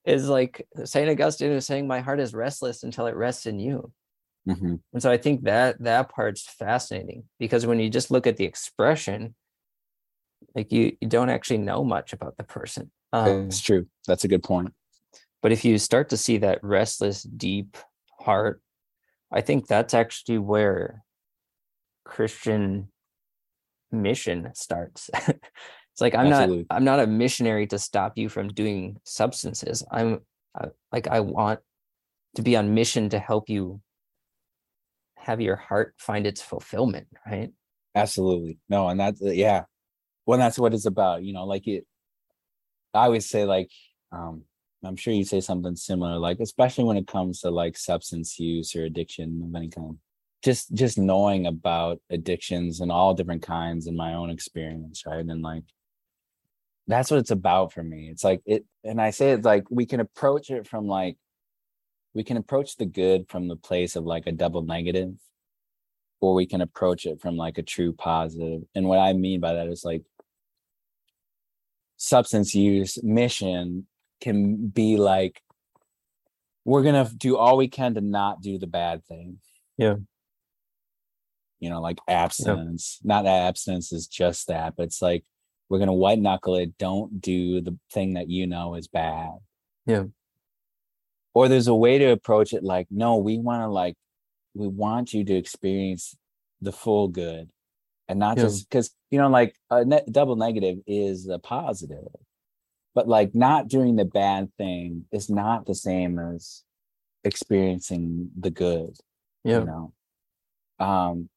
is like, St. Augustine is saying, my heart is restless until it rests in you. Mm-hmm. And so I think that part's fascinating, because when you just look at the expression, like you don't actually know much about the person. It's true. That's a good point. But if you start to see that restless, deep heart, I think that's actually where Christian mission starts. It's like, I'm not a missionary to stop you from doing substances. I want to be on mission to help you have your heart find its fulfillment, right? Absolutely. No, and that's, yeah. Well, that's what it's about, you know, like it, I always say, like, I'm sure you say something similar, like, especially when it comes to like substance use or addiction of any kind, just knowing about addictions and all different kinds in my own experience. Right. And like, that's what it's about for me. It's like it. And I say it's like, we can approach the good from the place of like a double negative, or we can approach it from like a true positive. And what I mean by that is like substance use mission can be like, we're gonna do all we can to not do the bad thing. Yeah, you know, like abstinence. Yep. Not that abstinence is just that, but it's like we're gonna white knuckle it. Don't do the thing that you know is bad. Yeah. Or there's a way to approach it like, no, we want you to experience the full good, and not just because, you know, like a double negative is a positive. But like not doing the bad thing is not the same as experiencing the good, you know? And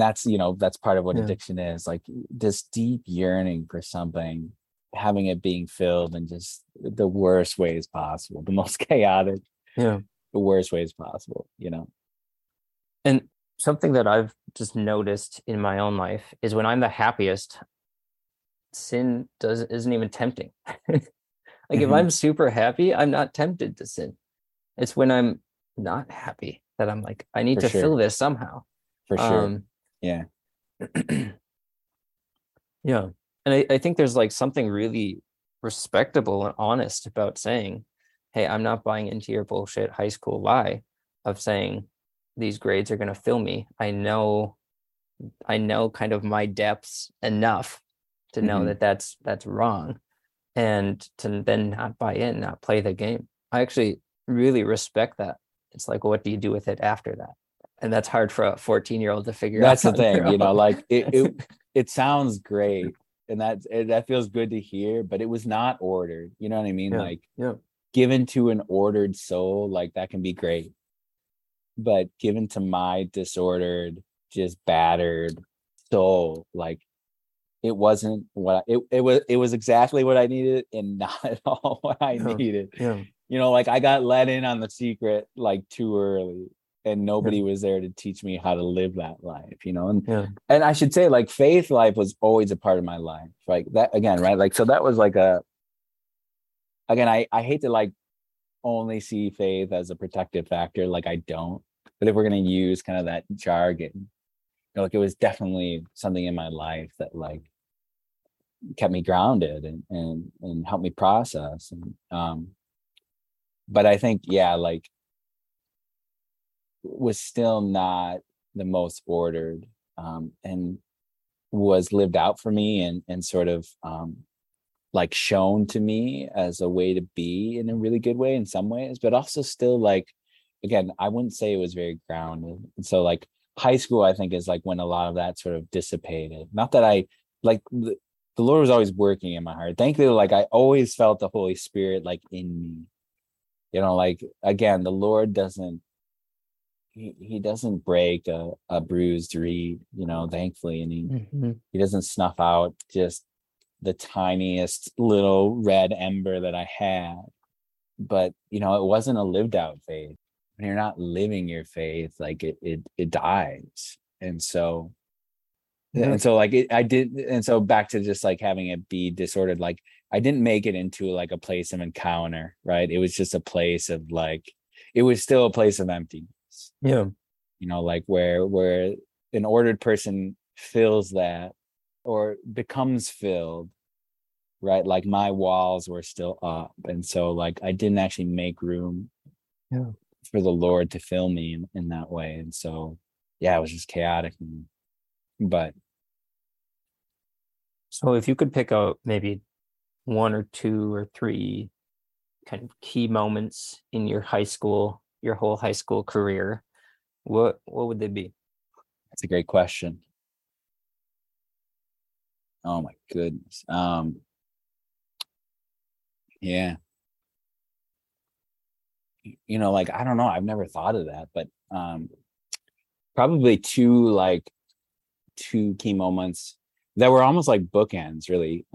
that's, you know, that's part of what addiction is, like this deep yearning for something, having it being filled in just the worst ways possible, the most chaotic, the worst ways possible, you know? And something that I've just noticed in my own life is when I'm the happiest, sin isn't even tempting. Like if I'm super happy, I'm not tempted to sin. It's when I'm not happy that I'm like, I need to fill this somehow. For sure. Yeah. Yeah. And I think there's like something really respectable and honest about saying, hey, I'm not buying into your bullshit high school lie of saying these grades are going to fill me. I know kind of my depths enough to know that that's wrong, and to then not buy in, not play the game. I actually really respect that. It's like, what do you do with it after that? And that's hard for a 14-year-old to figure out. That's the thing, you know, like it sounds great, and that feels good to hear, but it was not ordered. You know what I mean? Yeah. Like given to an ordered soul, like that can be great, but given to my disordered, just battered soul, like, it wasn't what it was exactly what I needed, and not at all what I needed. Yeah. You know, like I got let in on the secret like too early, and nobody was there to teach me how to live that life, you know? And I should say, like, faith life was always a part of my life. Like that again, right? Like, so that was like I hate to like only see faith as a protective factor. Like I don't, but if we're going to use kind of that jargon, you know, like it was definitely something in my life that like kept me grounded and helped me process. And, but I think, like was still not the most ordered, and was lived out for me and sort of like shown to me as a way to be in a really good way in some ways, but also still like, again, I wouldn't say it was very grounded. And so like high school, I think, is like when a lot of that sort of dissipated. Not that I like, the Lord was always working in my heart. Thankfully, like I always felt the Holy Spirit like in me. You know, like again, the Lord doesn't he doesn't break a bruised reed, you know, thankfully. And he doesn't snuff out just the tiniest little red ember that I had. But, you know, it wasn't a lived out faith. When you're not living your faith, like it dies. And so, and so back to just like having it be disordered, like I didn't make it into like a place of encounter, right? It was just a place of like, it was still a place of emptiness. Yeah. You know, like where an ordered person fills that or becomes filled, right? Like my walls were still up. And so like, I didn't actually make room for the Lord to fill me in that way. And so, yeah, it was just chaotic. But. So if you could pick out maybe one or two or three kind of key moments in your high school, your whole high school career, what would they be? That's a great question. Oh my goodness. Yeah. You know, like, I don't know. I've never thought of that, but probably two key moments that were almost like bookends, really.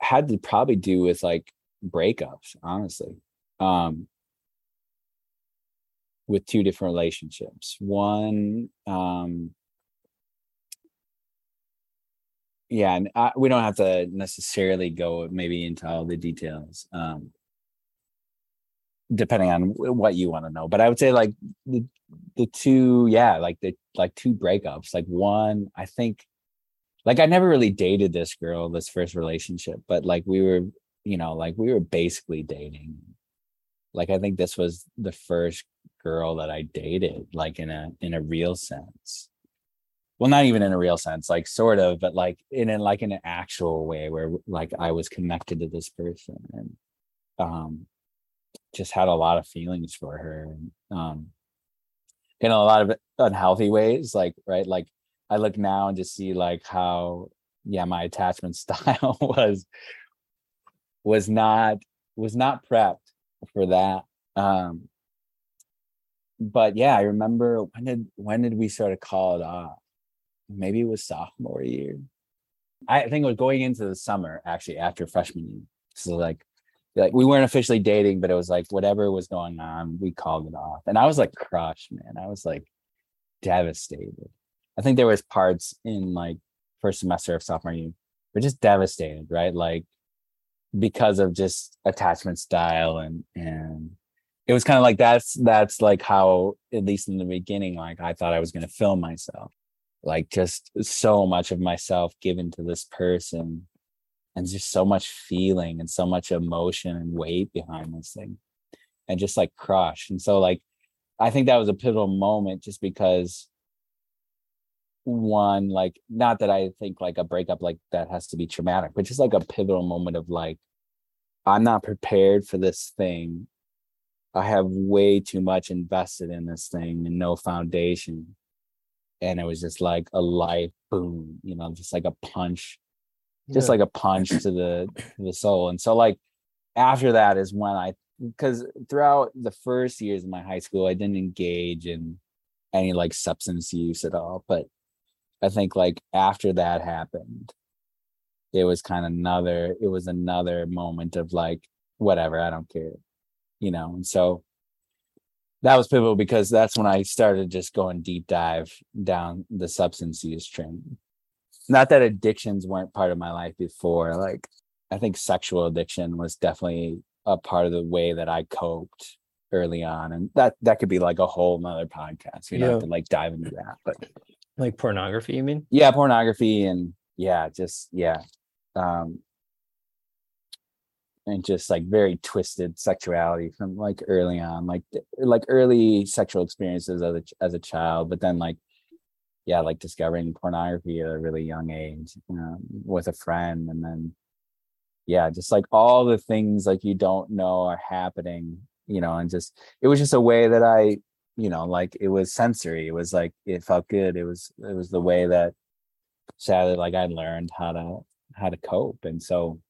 Had to probably do with like breakups, honestly, with two different relationships. One, we don't have to necessarily go maybe into all the details, depending on what you want to know. But I would say like the two breakups. Like one, I think, like I never really dated this girl, this first relationship, but like we were basically dating. Like, I think this was the first girl that I dated, like in a real sense. Well, not even in a real sense, like sort of, but like in an actual way where like I was connected to this person and just had a lot of feelings for her. And, in a lot of unhealthy ways, like, right. Like I look now and just see like how, my attachment style was not prepped for that. But yeah, I remember when did we sort of call it off? Maybe it was sophomore year. I think it was going into the summer, actually, after freshman year. So like we weren't officially dating, but it was like whatever was going on, we called it off. And I was like crushed, man. I was like devastated. I think there was parts in like first semester of sophomore year, we're just devastated, right? Like, because of just attachment style and it was kind of like that's like how, at least in the beginning, like I thought I was going to film myself, like just so much of myself given to this person and just so much feeling and so much emotion and weight behind this thing and just like crush. And so like I think that was a pivotal moment just because one, like, not that I think like a breakup like that has to be traumatic, but just like a pivotal moment of like, I'm not prepared for this thing. I have way too much invested in this thing and no foundation. And it was just like a life boom, you know, just like a punch, like a punch to the soul. And so like after that is when because throughout the first years of my high school, I didn't engage in any like substance use at all, but I think like after that happened, it was kind of another moment of like, whatever, I don't care, you know? And so that was pivotal because that's when I started just going deep dive down the substance use train. Not that addictions weren't part of my life before. Like I think sexual addiction was definitely a part of the way that I coped early on. And that could be like a whole nother podcast. We don't have to like dive into that, but like pornography, you mean? Yeah, pornography and and just like very twisted sexuality from like early on, like early sexual experiences as a child, but then like discovering pornography at a really young age with a friend, and then just like all the things like you don't know are happening, you know, and just it was just a way that I. You know, like it was sensory. It was like it felt good. It was the way that, sadly, like I learned how to cope. And so,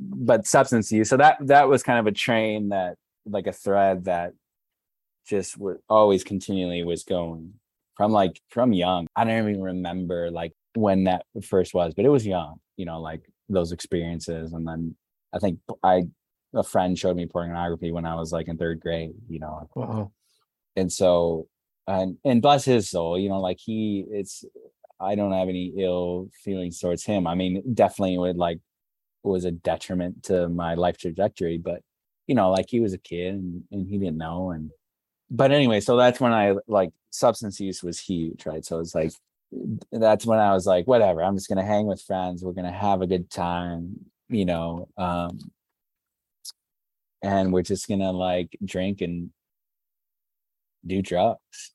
but substance use. So that was kind of a train that like a thread that just was always continually was going from young. I don't even remember when that first was, but it was young, those experiences. And then I think a friend showed me pornography when I was in third grade, Wow. And so, and bless his soul, I don't have any ill feelings towards him. I mean, definitely was a detriment to my life trajectory, but he was a kid and he didn't know. But anyway, so that's when I substance use was huge, right? So it's that's when I was whatever, I'm just going to hang with friends. We're going to have a good time, and we're just going to drink and do drugs.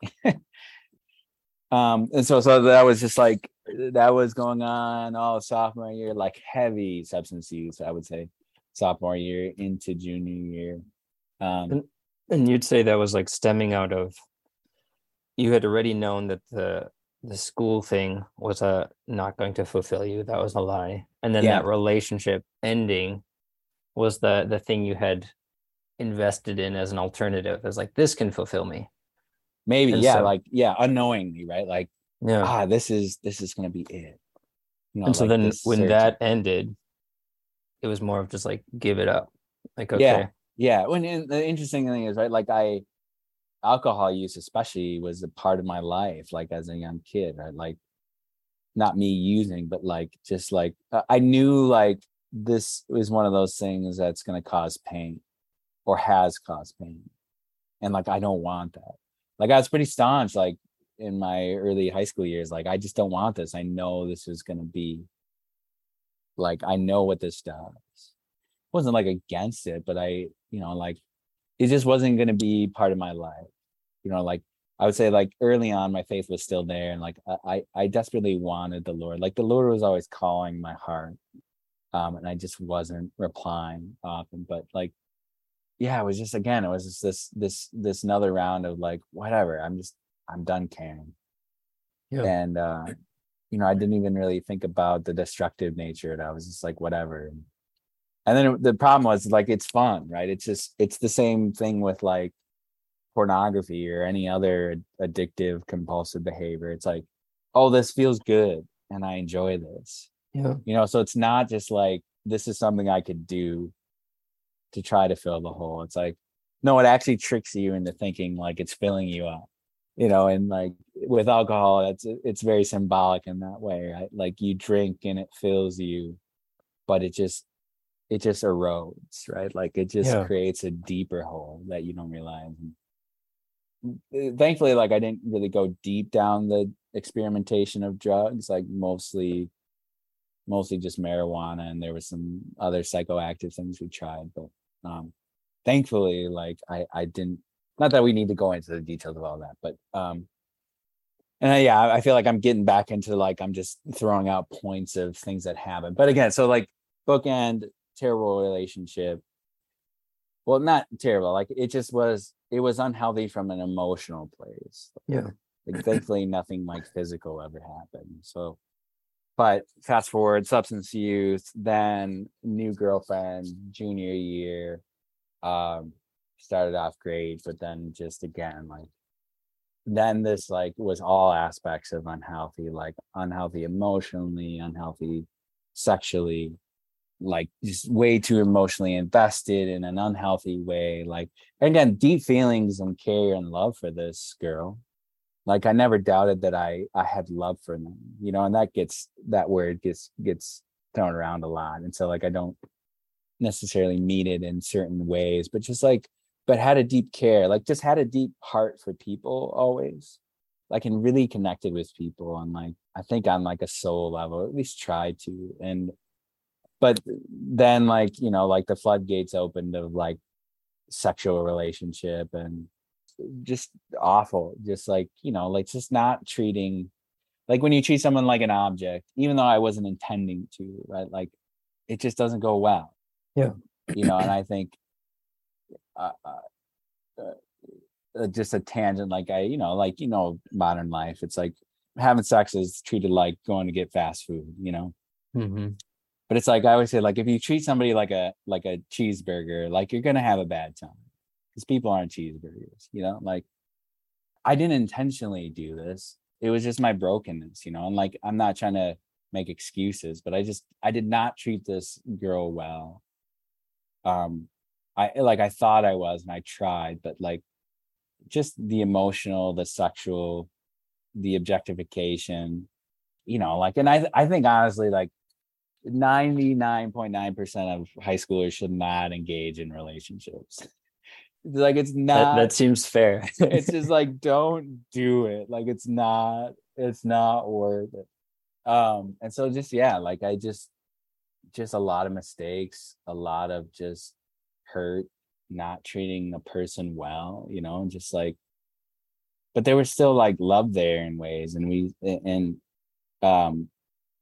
And so that was just that was going on all sophomore year, heavy substance use, I would say, sophomore year into junior year. And you'd say that was stemming out of, you had already known that the school thing was not going to fulfill you. That was a lie. And then that relationship ending was the thing you had invested in as an alternative. It was this can fulfill me. Maybe. And unknowingly. Right. This is going to be it. And so then when that ended, it was more of just give it up. Okay. Yeah. When the interesting thing is, right. Alcohol use especially was a part of my life, as a young kid, right? Not me using, but I knew this was one of those things that's going to cause pain or has caused pain. And I don't want that. I was pretty staunch, in my early high school years, I just don't want this. I know this is going to be, I know what this does. I wasn't against it, but I, it just wasn't going to be part of my life. I would say early on, my faith was still there. And I desperately wanted the Lord, the Lord was always calling my heart. And I just wasn't replying often, but it was just this another round of whatever, I'm done caring. Yeah. And, I didn't even really think about the destructive nature. And I was just whatever. And then the problem was it's fun, right? It's the same thing with pornography or any other addictive compulsive behavior. It's oh, this feels good. And I enjoy this, so it's not just this is something I could do to try to fill the hole. It's no, it actually tricks you into thinking it's filling you up, and with alcohol, it's very symbolic in that way, right? You drink and it fills you, but it just erodes, right? It just creates a deeper hole that you don't realize. Thankfully, I didn't really go deep down the experimentation of drugs, mostly just marijuana, and there was some other psychoactive things we tried, but thankfully I didn't, not that we need to go into the details of all that, but I feel I'm getting back into I'm just throwing out points of things that happen. But again, so bookend, terrible relationship, well, not terrible, it was unhealthy from an emotional place. Thankfully nothing physical ever happened. So, but fast forward, substance use, then new girlfriend, junior year, started off great, but then just again then this was all aspects of unhealthy, unhealthy emotionally, unhealthy sexually, just way too emotionally invested in an unhealthy way. And again, deep feelings and care and love for this girl. I never doubted that I had love for them, and that word gets thrown around a lot. And so I don't necessarily mean it in certain ways, but just but had a deep care, just had a deep heart for people always, and really connected with people. And I think on a soul level, at least tried to. And but then the floodgates opened of sexual relationship and just awful, just just not treating, when you treat someone an object, even though I wasn't intending to, right? It just doesn't go well. Yeah. And I think just a tangent, modern life, it's having sex is treated like going to get fast food, Mm-hmm. But it's I always say, if you treat somebody like a cheeseburger, you're going to have a bad time. because people aren't cheeseburgers, you know? Like, I didn't intentionally do this. It was just my brokenness, you know? And like, I'm not trying to make excuses, but I did not treat this girl well. I thought I was, and I tried, but like, just the emotional, the sexual, the objectification, you know, like, and I think honestly, like 99.9% of high schoolers should not engage in relationships. Like, it's not, that seems fair. It's just like, don't do it. Like, it's not worth it. And so just, yeah, like I just a lot of mistakes, a lot of just hurt, not treating a person well, you know, and just like, but there was still like love there in ways. And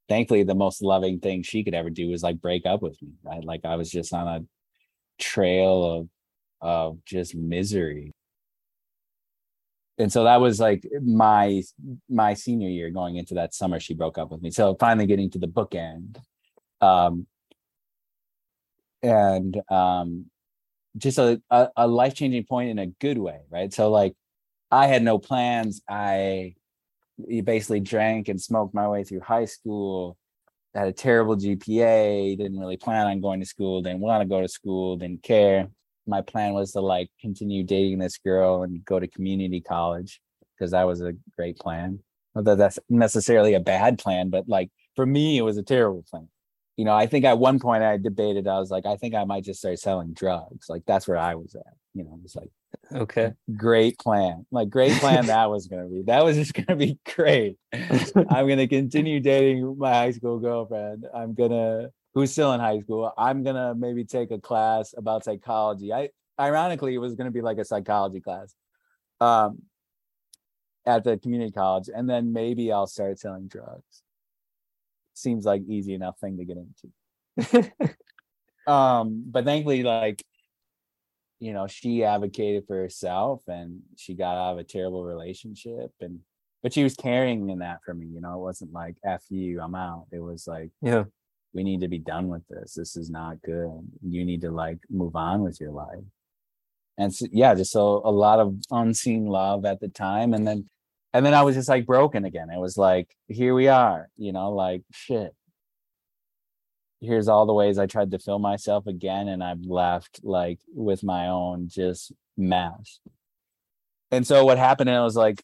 thankfully the most loving thing she could ever do was like break up with me, right? Like I was just on a trail of just misery. And so that was like my senior year going into that summer, she broke up with me. So finally getting to the bookend. Just a life-changing point in a good way, right? So like I had no plans. I basically drank and smoked my way through high school. I had a terrible GPA, didn't really plan on going to school, didn't want to go to school, didn't care. My plan was to like continue dating this girl and go to community college because that was a great plan. Not that that's necessarily a bad plan, but like for me, it was a terrible plan. You know, I think at one point I debated, I was like, I think I might just start selling drugs. Like, that's where I was at. You know, it's like, okay, great plan. That was just going to be great. I'm going to continue dating my high school girlfriend. Who's still in high school. I'm going to maybe take a class about psychology. Ironically, it was going to be like a psychology class at the community college. And then maybe I'll start selling drugs. Seems like easy enough thing to get into. But thankfully, like, you know, she advocated for herself and she got out of a terrible relationship, but she was caring in that for me, you know. It wasn't like F you, I'm out. It was like, yeah, we need to be done with this. This is not good. You need to like move on with your life. And so, yeah, just so a lot of unseen love at the time. And then I was just like broken again. It was like, here we are, you know, like shit. Here's all the ways I tried to fill myself again. And I've left like with my own just mess. And so what happened, and I was like,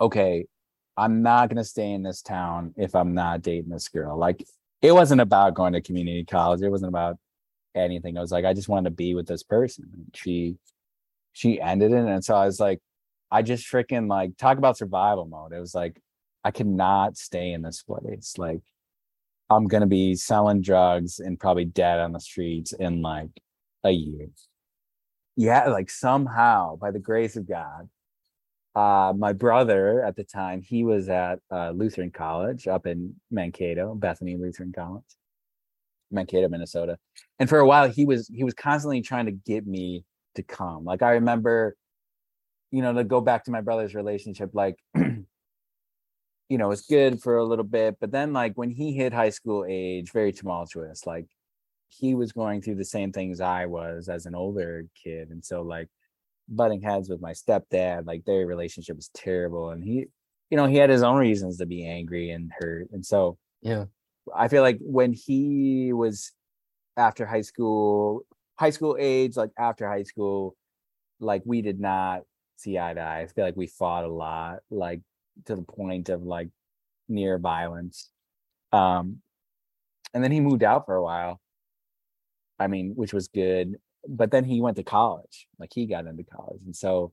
okay, I'm not going to stay in this town if I'm not dating this girl. Like it wasn't about going to community college. It wasn't about anything. I was like, I just wanted to be with this person. And she ended it. And so I was like, I just freaking like talk about survival mode. It was like, I cannot stay in this place. Like I'm going to be selling drugs and probably dead on the streets in like a year. Yeah. Like somehow by the grace of God, my brother at the time, he was at Lutheran College up in Mankato, Bethany Lutheran College, Mankato, Minnesota. And for a while he was constantly trying to get me to come. Like I remember, you know, to go back to my brother's relationship, like, you know, it's good for a little bit, but then like when he hit high school age, very tumultuous, like he was going through the same things I was as an older kid. And so like butting heads with my stepdad, like their relationship was terrible. And he, you know, he had his own reasons to be angry and hurt. And so, yeah, I feel like when he was after high school age, like after high school, like we did not see eye to eye. I feel like we fought a lot, like to the point of like near violence. And then he moved out for a while. I mean, which was good. But then he went to college, like he got into college. And so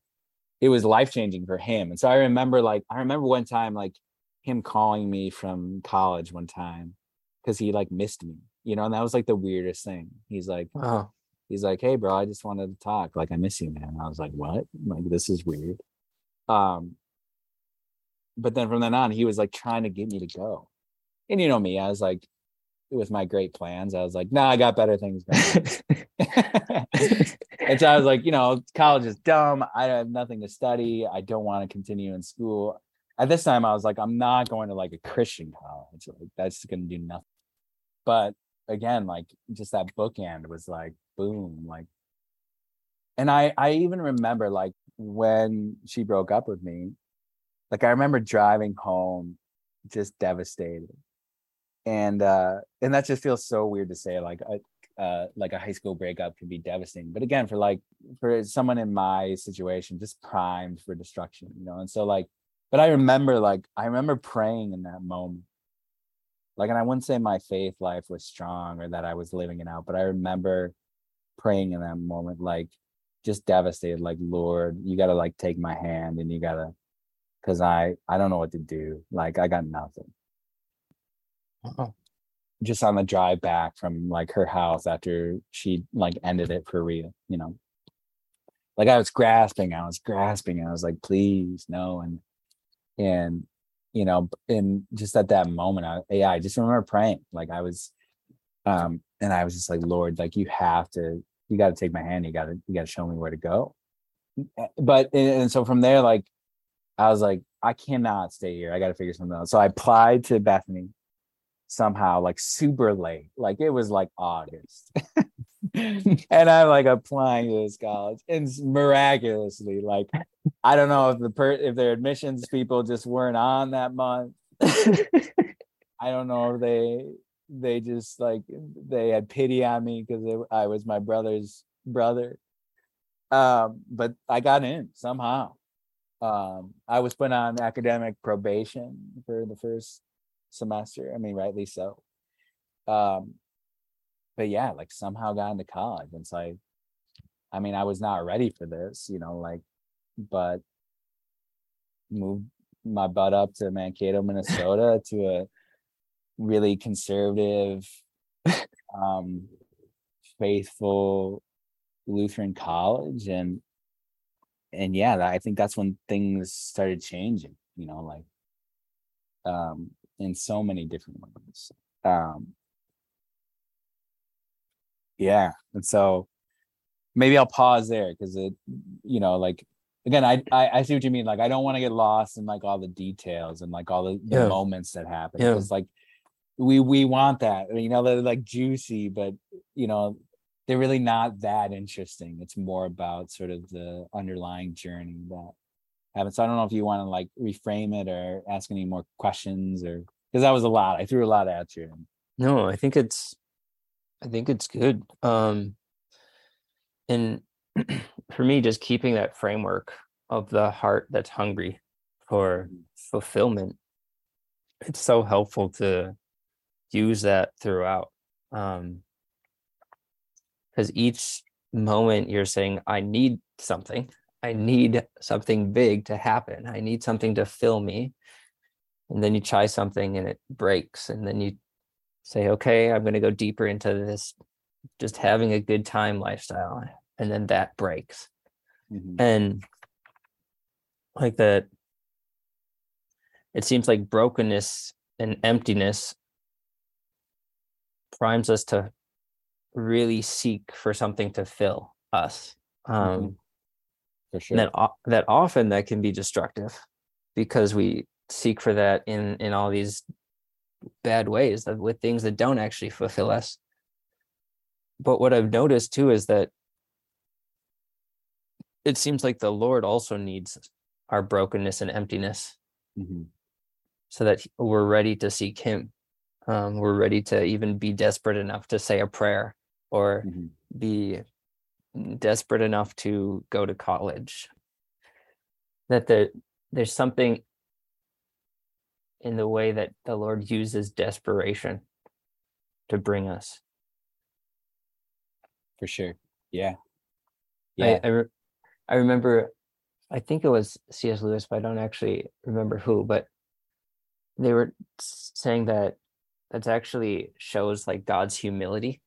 it was life-changing for him. And so I remember one time, like him calling me from college one time because he like missed me, you know, and that was like the weirdest thing. He's like, wow. He's like, hey, bro, I just wanted to talk. Like, I miss you, man. I was like, what? Like, this is weird. But then from then on, he was like trying to get me to go. And you know me, I was like, with my great plans, I was like, nah, I got better things going on. And so I was like, you know, college is dumb. I have nothing to study. I don't want to continue in school. At this time, I was like, I'm not going to like a Christian college. Like, that's going to do nothing. But again, like just that bookend was like, boom, like And I even remember, like, when she broke up with me, like, I remember driving home just devastated. And that just feels so weird to say, like a high school breakup can be devastating. But again, for someone in my situation, just primed for destruction, you know? And so, like, but I remember praying in that moment. Like, and I wouldn't say my faith life was strong or that I was living it out, but I remember praying in that moment, like, just devastated, like, Lord, you got to, like, take my hand, and you got to, because I don't know what to do. Like, I got nothing. Oh. Just on the drive back from, like, her house after she, like, ended it for real, you know, like, I was grasping. I was like, please, no. And, you know, and just at that moment, I just remember praying. Like, I was, and I was just like, Lord, like, you got to take my hand. You got to show me where to go. But, and so from there, like, I was like, I cannot stay here. I got to figure something out. So I applied to Bethany somehow, like, super late. Like, it was like August. And I'm, like, applying to this college, and miraculously, like, I don't know if their admissions people just weren't on that month. I don't know if they just, like, they had pity on me because I was my brother's brother. But I got in somehow. I was put on academic probation for the first semester. I mean, rightly so. But yeah, like, somehow got into college. And so I mean, I was not ready for this, you know, like, but moved my butt up to Mankato, Minnesota to a really conservative, faithful Lutheran college. And yeah, I think that's when things started changing, you know, like, in so many different ways. Yeah. And so maybe I'll pause there, because it, you know, like, again, I see what you mean. Like, I don't want to get lost in, like, all the details and, like, all the yeah. moments that happen. Yeah. It's like, we want that, you know, they're, like, juicy, but, you know, they're really not that interesting. It's more about sort of the underlying journey that happens. So I don't know if you want to, like, reframe it or ask any more questions, or because that was a lot. I threw a lot at you. No, I think it's good. And for me, just keeping that framework of the heart that's hungry for fulfillment, it's so helpful to use that throughout. Because each moment you're saying, I need something big to happen. I need something to fill me. And then you try something and it breaks. And then you say, okay, I'm going to go deeper into this, just having a good time lifestyle. And then that breaks. Mm-hmm. And like that, it seems like brokenness and emptiness primes us to really seek for something to fill us. Mm-hmm. For sure. And that often that can be destructive, because we seek for that in all these bad ways, that with things that don't actually fulfill us. But what I've noticed too is that it seems like the Lord also needs our brokenness and emptiness, mm-hmm. so that we're ready to seek him. We're ready to even be desperate enough to say a prayer, or mm-hmm. be desperate enough to go to college. That there's something in the way that the Lord uses desperation to bring us. For sure. Yeah. I remember, I think it was C.S. Lewis, but I don't actually remember who, but they were saying that that's actually shows like God's humility,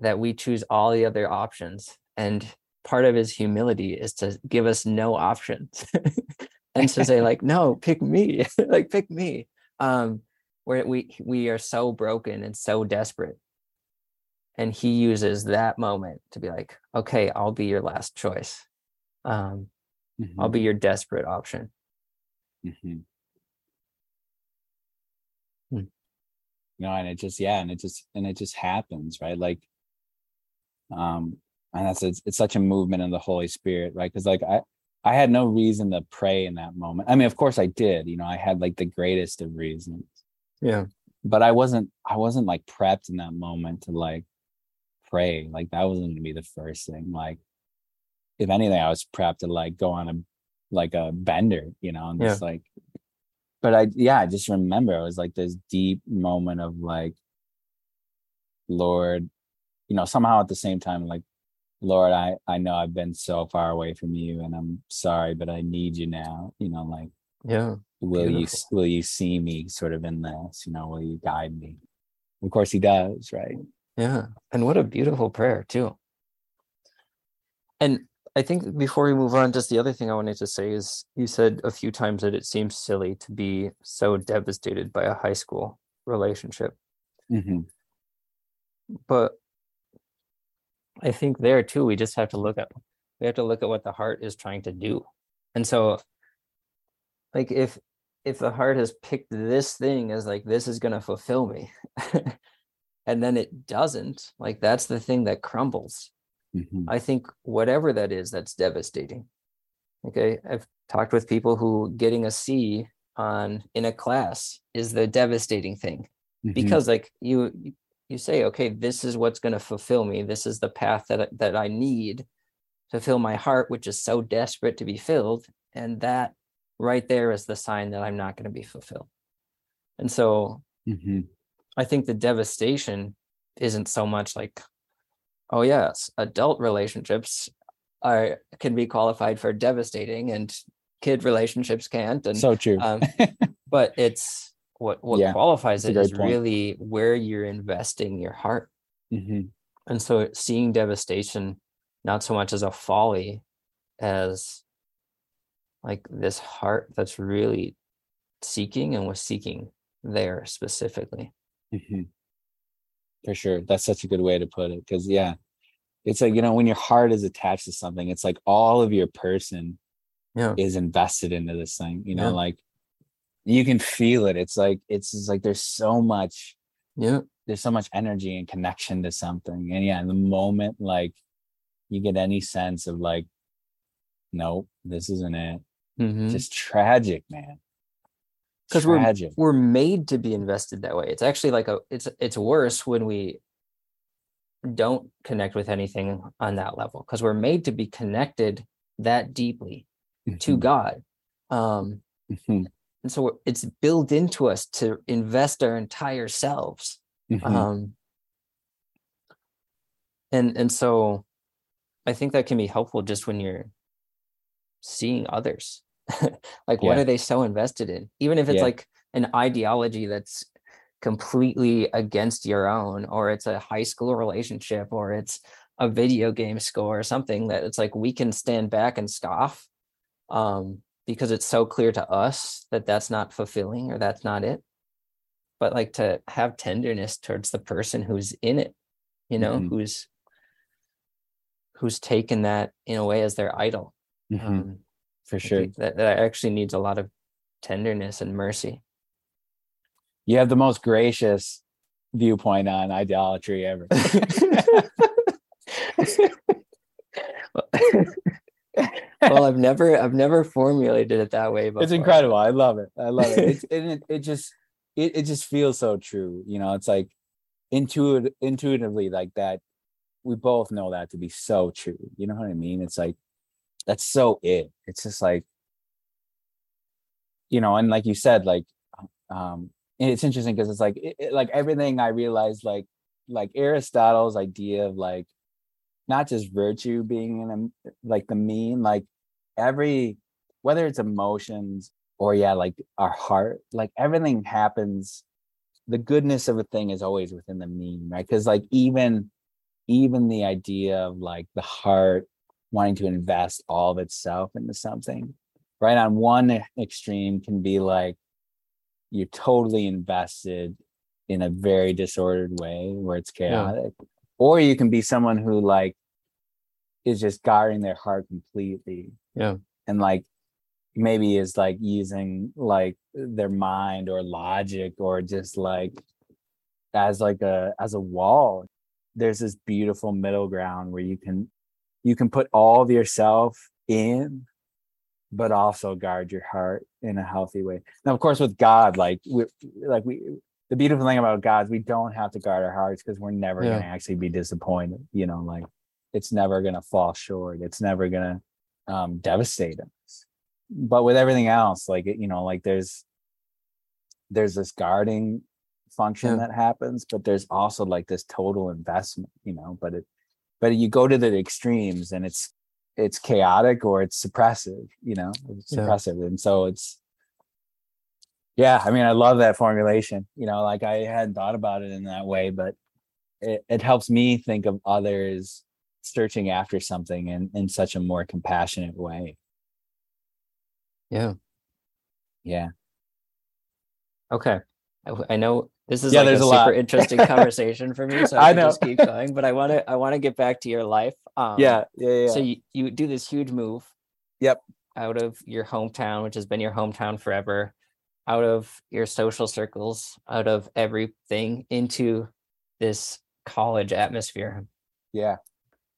that we choose all the other options. And part of his humility is to give us no options and to say, like, no, pick me, like, pick me. Where we are so broken and so desperate. And he uses that moment to be like, okay, I'll be your last choice. Mm-hmm. I'll be your desperate option. Mm-hmm. No, and it just happens, right? Like, And that's, it's such a movement in the Holy Spirit, right? Because like I had no reason to pray in that moment. I mean, of course I did, you know, I had like the greatest of reasons. Yeah. But I wasn't like prepped in that moment to like pray. Like that wasn't going to be the first thing. Like if anything, I was prepped to like go on a bender, you know, and just like, but I just remember it was like this deep moment of like, Lord, you know, somehow at the same time, like, Lord, I know I've been so far away from you and I'm sorry, but I need you now, you know, like, yeah, will you see me sort of in this, you know, will you guide me? Of course he does, right? Yeah. And what a beautiful prayer too. And I think before we move on, just the other thing I wanted to say is you said a few times that it seems silly to be so devastated by a high school relationship. Mm-hmm. But I think there too, we just have to look at what the heart is trying to do. And so like if the heart has picked this thing as like, this is going to fulfill me, and then it doesn't, like, that's the thing that crumbles. Mm-hmm. I think whatever that is, that's devastating. Okay. I've talked with people who getting a C in a class is the devastating thing, mm-hmm. because like you say, okay, this is what's going to fulfill me. This is the path that I need to fill my heart, which is so desperate to be filled. And that right there is the sign that I'm not going to be fulfilled. And so mm-hmm. I think the devastation isn't so much like, oh yes, adult relationships can be qualified for devastating and kid relationships can't. And so true. But it's, what qualifies it is really where you're investing your heart. Mm-hmm. And so seeing devastation, not so much as a folly as like this heart that's really seeking and was seeking there specifically. Mm-hmm. For sure. That's such a good way to put it. Cause yeah, it's like, you know, when your heart is attached to something, it's like all of your person is invested into this thing, you know, like, you can feel it. It's like there's so much, there's so much energy and connection to something. And yeah, in the moment, like you get any sense of like, nope, this isn't it. Mm-hmm. It's just tragic, man. Because we're made to be invested that way. It's actually like it's worse when we don't connect with anything on that level, because we're made to be connected that deeply to God. And so it's built into us to invest our entire selves. Mm-hmm. And so I think that can be helpful just when you're seeing others. Like, what are they so invested in? Even if it's like an ideology that's completely against your own, or it's a high school relationship, or it's a video game score or something that it's like we can stand back and scoff. Because it's so clear to us that that's not fulfilling or that's not it, but like to have tenderness towards the person who's in it, you know, mm-hmm. who's taken that in a way as their idol. Mm-hmm. For sure. That actually needs a lot of tenderness and mercy. You have the most gracious viewpoint on idolatry ever. Well, I've never formulated it that way before. It's incredible. I love it. It just feels so true. You know, it's like intuitively like that. We both know that to be so true. You know what I mean? It's like, that's so it. It's just like, you know, and like you said, like, it's interesting because it's like, like everything I realized, like Aristotle's idea of like, not just virtue being in a, like the mean, like every, whether it's emotions or like our heart, like everything happens, the goodness of a thing is always within the mean, right? Because like even the idea of like the heart wanting to invest all of itself into something, right? On one extreme can be like you're totally invested in a very disordered way where it's chaotic. Yeah. Or you can be someone who like is just guarding their heart completely. Yeah. And like maybe is like using like their mind or logic or just like as a wall. There's this beautiful middle ground where you can you can put all of yourself in, but also guard your heart in a healthy way. Now, of course, with God, the beautiful thing about God is we don't have to guard our hearts because we're never going to actually be disappointed. You know, like it's never going to fall short. It's never going to devastate us. But with everything else, there's this guarding function that happens, but there's also like this total investment, you know, but you go to the extremes and it's chaotic or it's suppressive, you know, And so I love that formulation, you know, like I hadn't thought about it in that way, but it helps me think of others searching after something in such a more compassionate way. Yeah. Yeah. Okay. I know this is a super interesting conversation for me, so I can just keep going. But I want to get back to your life. So you do this huge move. Yep. Out of your hometown, which has been your hometown forever, out of your social circles, out of everything, into this college atmosphere. Yeah.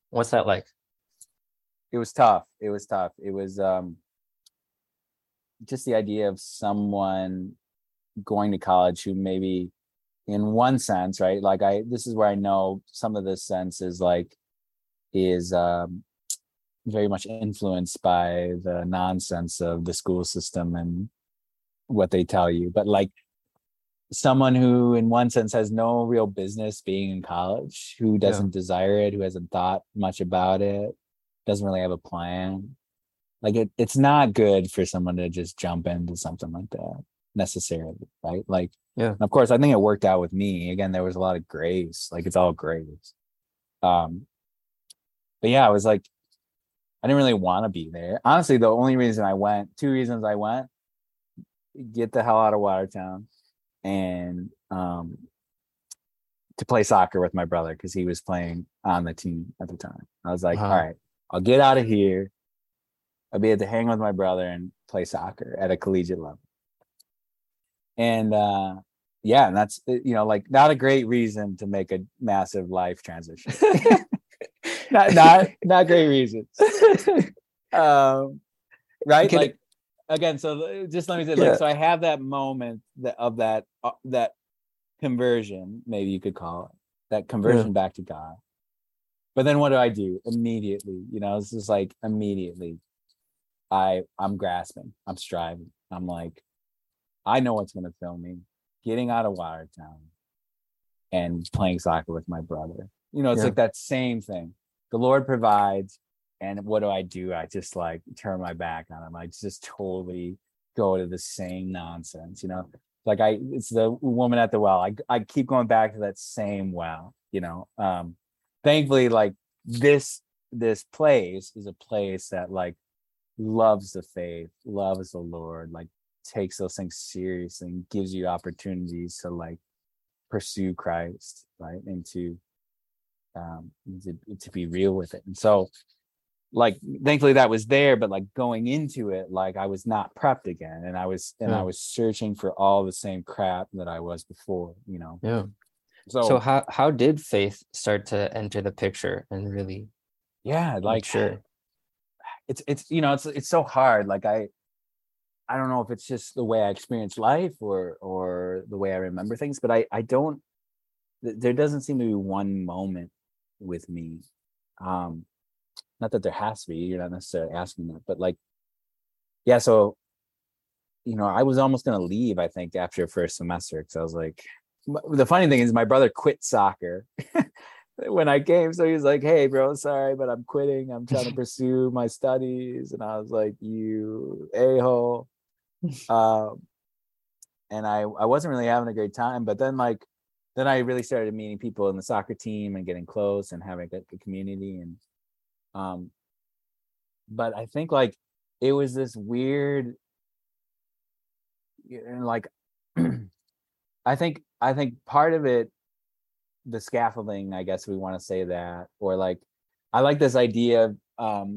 What's that like? It was tough. It was just the idea of someone going to college who maybe in one sense, right? Like this is where I know some of this sense is very much influenced by the nonsense of the school system and what they tell you. But like someone who in one sense has no real business being in college, who doesn't desire it, who hasn't thought much about it, doesn't really have a plan. Like it's not good for someone to just jump into something like that necessarily, right? Like, yeah. Of course, I think it worked out with me. Again, there was a lot of grace. Like, it's all grace. But yeah, I was like, I didn't really want to be there. Honestly, the only reason I went, two reasons I went: get the hell out of Watertown, and to play soccer with my brother because he was playing on the team at the time. I was like, all right, I'll get out of here. I'll be able to hang with my brother and play soccer at a collegiate level. And and that's, you know, like not a great reason to make a massive life transition. not great reasons. Right? Can like it, again, so just let me say, so I have that moment that conversion, maybe you could call it, that conversion back to God. But then what do I do immediately? You know, it's just like immediately I'm grasping, I'm striving, I'm like, I know what's going to fill me: getting out of Watertown and playing soccer with my brother. You know, it's like that same thing. The Lord provides. And what do? I just like turn my back on him. I just totally go to the same nonsense, you know, like it's the woman at the well. I keep going back to that same well, you know, thankfully, like this place is a place that like loves the faith, loves the Lord, like takes those things seriously and gives you opportunities to like pursue Christ, right? And to be real with it. And so like thankfully that was there, but like going into it, like I was not prepped again, and I was searching for all the same crap that I was before, you know. Yeah. So how did faith start to enter the picture and really sure. It's you know, it's so hard. Like I don't know if it's just the way I experience life or the way I remember things, but there doesn't seem to be one moment with me. Not that there has to be, you're not necessarily asking that, but like, yeah. So, you know, I was almost going to leave, I think, after first semester. Cause I was like, the funny thing is my brother quit soccer when I came. So he was like, "Hey bro, sorry, but I'm quitting. I'm trying to pursue my studies." And I was like, "You a-hole." And I wasn't really having a great time, but then I really started meeting people in the soccer team and getting close and having a community. And but I think like it was this weird, you know, like I think part of it, the scaffolding, I guess we want to say that, or like I like this idea of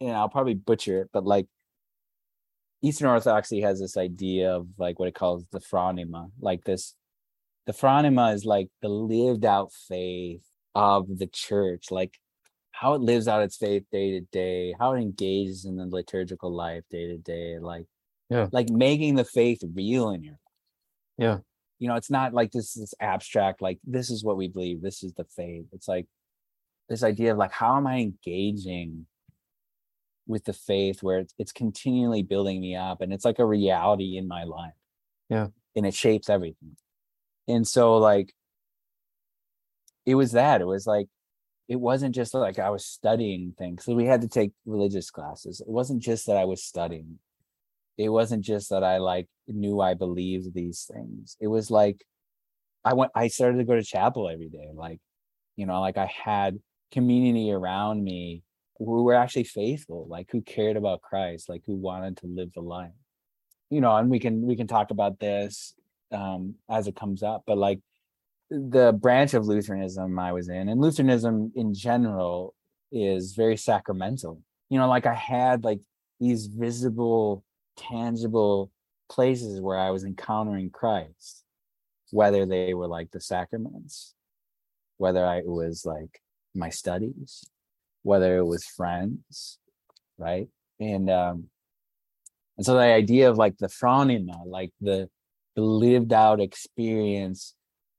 you know, I'll probably butcher it, but like Eastern Orthodoxy has this idea of like what it calls the phronema. Like the phronema is like the lived out faith of the church. Like how it lives out its faith day to day, how it engages in the liturgical life day to day, like making the faith real in your life. Yeah. You know, it's not like this abstract, like this is what we believe, this is the faith. It's like this idea of like, how am I engaging with the faith where it's continually building me up, and it's like a reality in my life. Yeah. And it shapes everything. And so like, it was that, it was like, it wasn't just like I was studying things. So we had to take religious classes. It wasn't just that I was studying. It wasn't just that I like knew I believed these things. It was like I started to go to chapel every day. Like, you know, like I had community around me who were actually faithful, like who cared about Christ, like who wanted to live the life. You know, and we can talk about this as it comes up, but like the branch of Lutheranism I was in, and Lutheranism in general, is very sacramental. You know, like I had like these visible, tangible places where I was encountering Christ, whether they were like the sacraments, whether it was like my studies, whether it was friends, right? And so the idea of like the phronema, like the lived out experience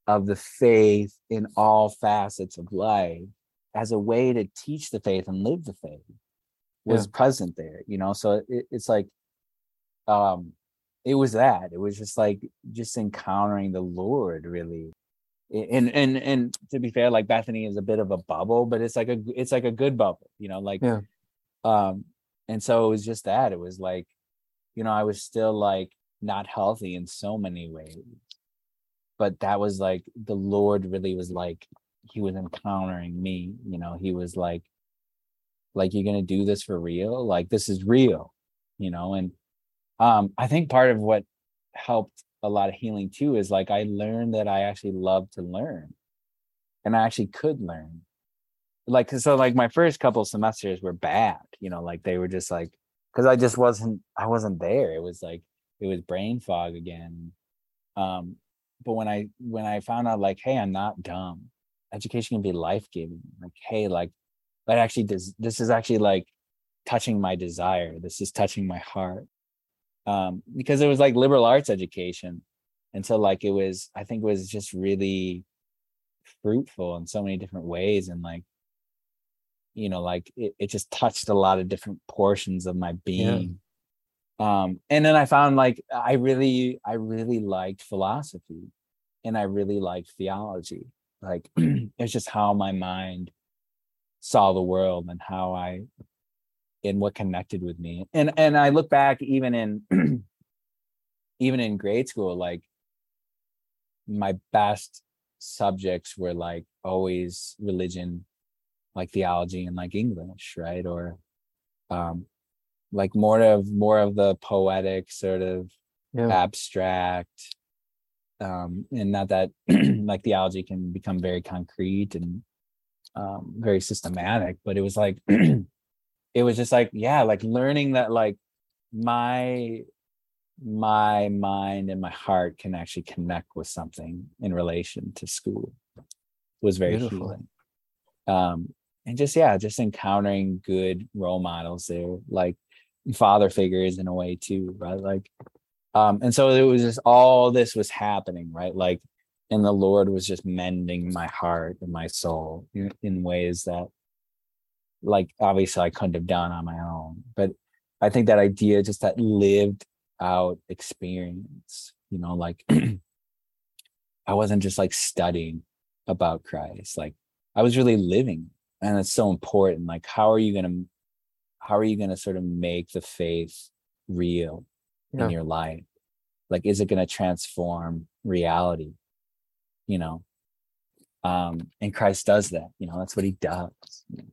of the faith in all facets of life as a way to teach the faith and live the faith was present there, you know? So it's like, it was that. It was just like just encountering the Lord, really. And to be fair, like Bethany is a bit of a bubble, but it's like a good bubble, you know. Like, and so it was just that. It was like, you know, I was still like not healthy in so many ways, but that was like the Lord really was like he was encountering me. You know, he was like you're gonna do this for real. Like this is real, you know, and. I think part of what helped a lot of healing too is like I learned that I actually love to learn, and I actually could learn. Like so, like my first couple semesters were bad, you know, like they were just like because I wasn't there. It was like it was brain fog again. But when I found out like, hey, I'm not dumb. Education can be life-giving. Like, hey, like that actually does. This is actually like touching my desire. This is touching my heart. Because it was like liberal arts education. And so like, it was, I think it was just really fruitful in so many different ways. And like, you know, like it just touched a lot of different portions of my being. Yeah. And then I found like, I really liked philosophy, and I really liked theology. Like it's just how my mind saw the world and how I, and what connected with me. And I look back even in grade school, like my best subjects were like always religion, like theology and like English, right? Or like more of the poetic sort of abstract. And not that like theology can become very concrete and very systematic, but it was like it was just like, yeah, like learning that like my mind and my heart can actually connect with something in relation to school was very healing. And just encountering good role models there, like father figures in a way too, right? Like, and so it was just all this was happening, right? Like, and the Lord was just mending my heart and my soul in ways that like obviously I couldn't have done on my own. But I think that idea, just that lived out experience, you know, like I wasn't just like studying about Christ, like I was really living. And it's so important, like how are you gonna sort of make the faith real in your life? Like, is it gonna transform reality, you know? And Christ does that, you know, that's what he does, you know?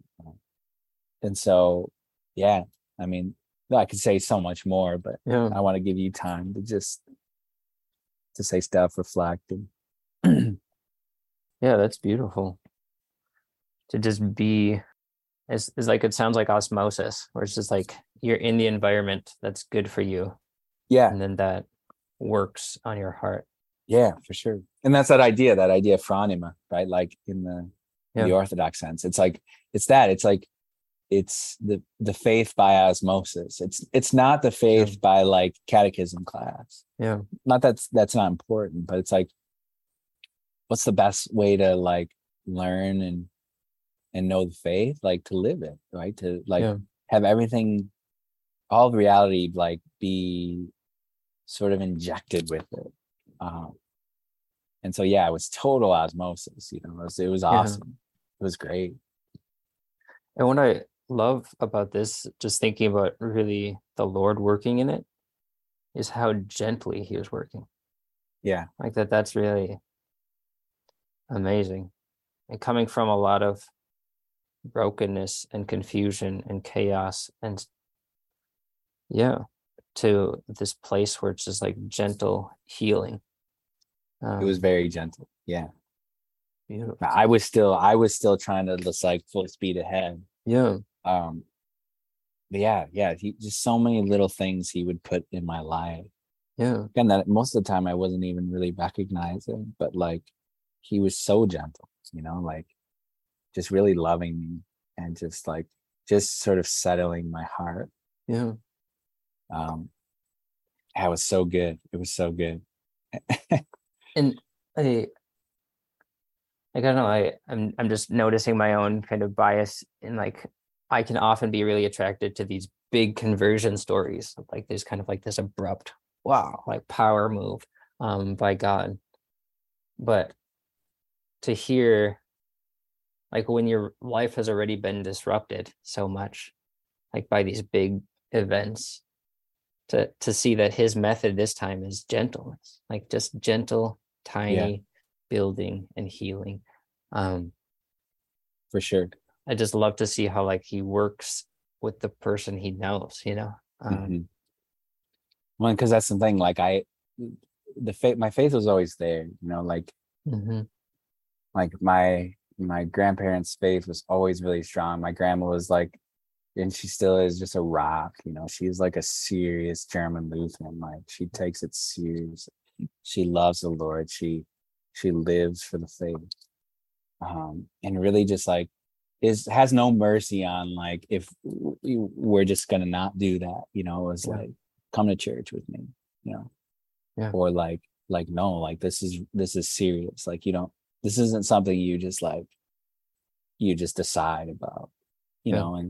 And so, yeah, I mean, I could say so much more, but I want to give you time to just to say stuff, reflect. And yeah, that's beautiful. To just be, it's like, it sounds like osmosis, where it's just like, you're in the environment that's good for you. Yeah. And then that works on your heart. Yeah, for sure. And that's that idea of phronema, right? Like in the in the Orthodox sense. It's the faith by osmosis. It's not the faith by like catechism class. Yeah. Not that's not important, but it's like, what's the best way to like learn and know the faith? Like to live it, right? To like have everything, all the reality, like be sort of injected with it. And so, yeah, it was total osmosis, you know, it was awesome. It was great. And what I love about this, just thinking about really the Lord working in it, is how gently he was working. Yeah. Like that's really amazing. And coming from a lot of brokenness and confusion and chaos and to this place where it's just like gentle healing. It was very gentle. Yeah. Beautiful. I was still trying to just like full speed ahead. Yeah. But yeah. He just, so many little things he would put in my life. Yeah. Again, that most of the time I wasn't even really recognizing, but like he was so gentle, you know, like just really loving me and just like, just sort of settling my heart. Yeah. That was so good. It was so good. And I don't know, I'm just noticing my own kind of bias, and like I can often be really attracted to these big conversion stories, like there's kind of like this abrupt like power move by God. But to hear like when your life has already been disrupted so much, like by these big events, to see that his method this time is gentleness, like just gentle, tiny building and healing. For sure. I just love to see how like he works with the person he knows, you know. Well, because that's the thing, like my faith was always there, you know, like like my grandparents' faith was always really strong. My grandma was like, and she still is, just a rock, you know. She's like a serious German Lutheran, like she takes it serious. She loves the Lord. She lives for the faith, and really just like has no mercy on like if we're just gonna not do that, you know. It was like, come to church with me, you know, or like no, like this is serious. Like you don't, this isn't something you just decide about, you know.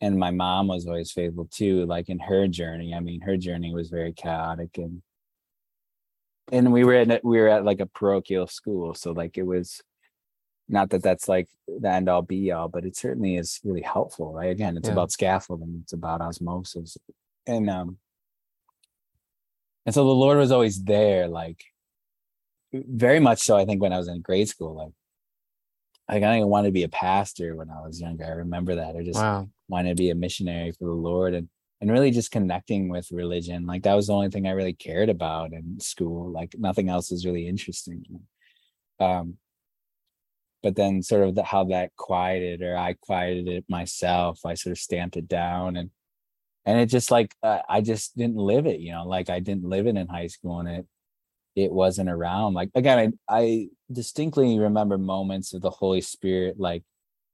And my mom was always faithful too, like in her journey. I mean, her journey was very chaotic and we were at like a parochial school, so like it was not that that's like the end all be all, but it certainly is really helpful, right? Again, it's about scaffolding, it's about osmosis, and so the Lord was always there, like very much so. I think when I was in grade school, like I didn't want to be a pastor when I was younger. I remember that I just wanted to be a missionary for the Lord, and really just connecting with religion. Like that was the only thing I really cared about in school. Like nothing else was really interesting. But then sort of how that quieted, or I quieted it myself. I sort of stamped it down, and it just like, I just didn't live it, you know, like I didn't live it in high school, and it wasn't around. Like, again, I distinctly remember moments of the Holy Spirit. Like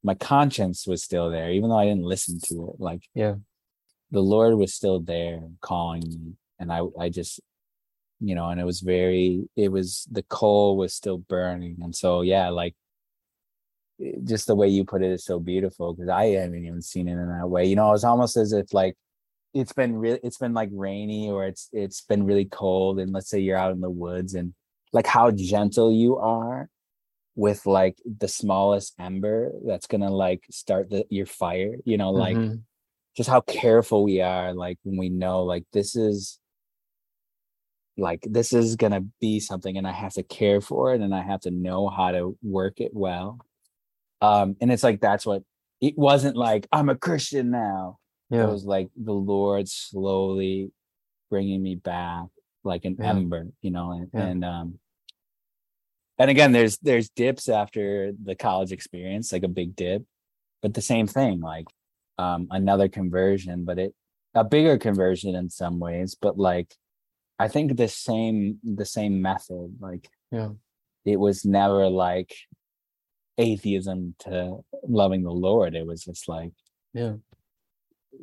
my conscience was still there, even though I didn't listen to it. Like, the Lord was still there calling me, and I just, you know, and the coal was still burning. And so, like just the way you put it is so beautiful, because I haven't even seen it in that way. You know, it's almost as if like, it's been like rainy, or it's been really cold. And let's say you're out in the woods, and like how gentle you are with like the smallest ember that's going to like start your fire, you know, like, just how careful we are, like when we know like this is gonna be something, and I have to care for it, and I have to know how to work it well. And it's like, that's what it wasn't like, I'm a Christian now. It was like the Lord slowly bringing me back like an ember, you know. And again, there's dips after the college experience, like a big dip, but the same thing, like another conversion, but a bigger conversion in some ways, but like I think the same method, like it was never like atheism to loving the Lord. It was just like, yeah,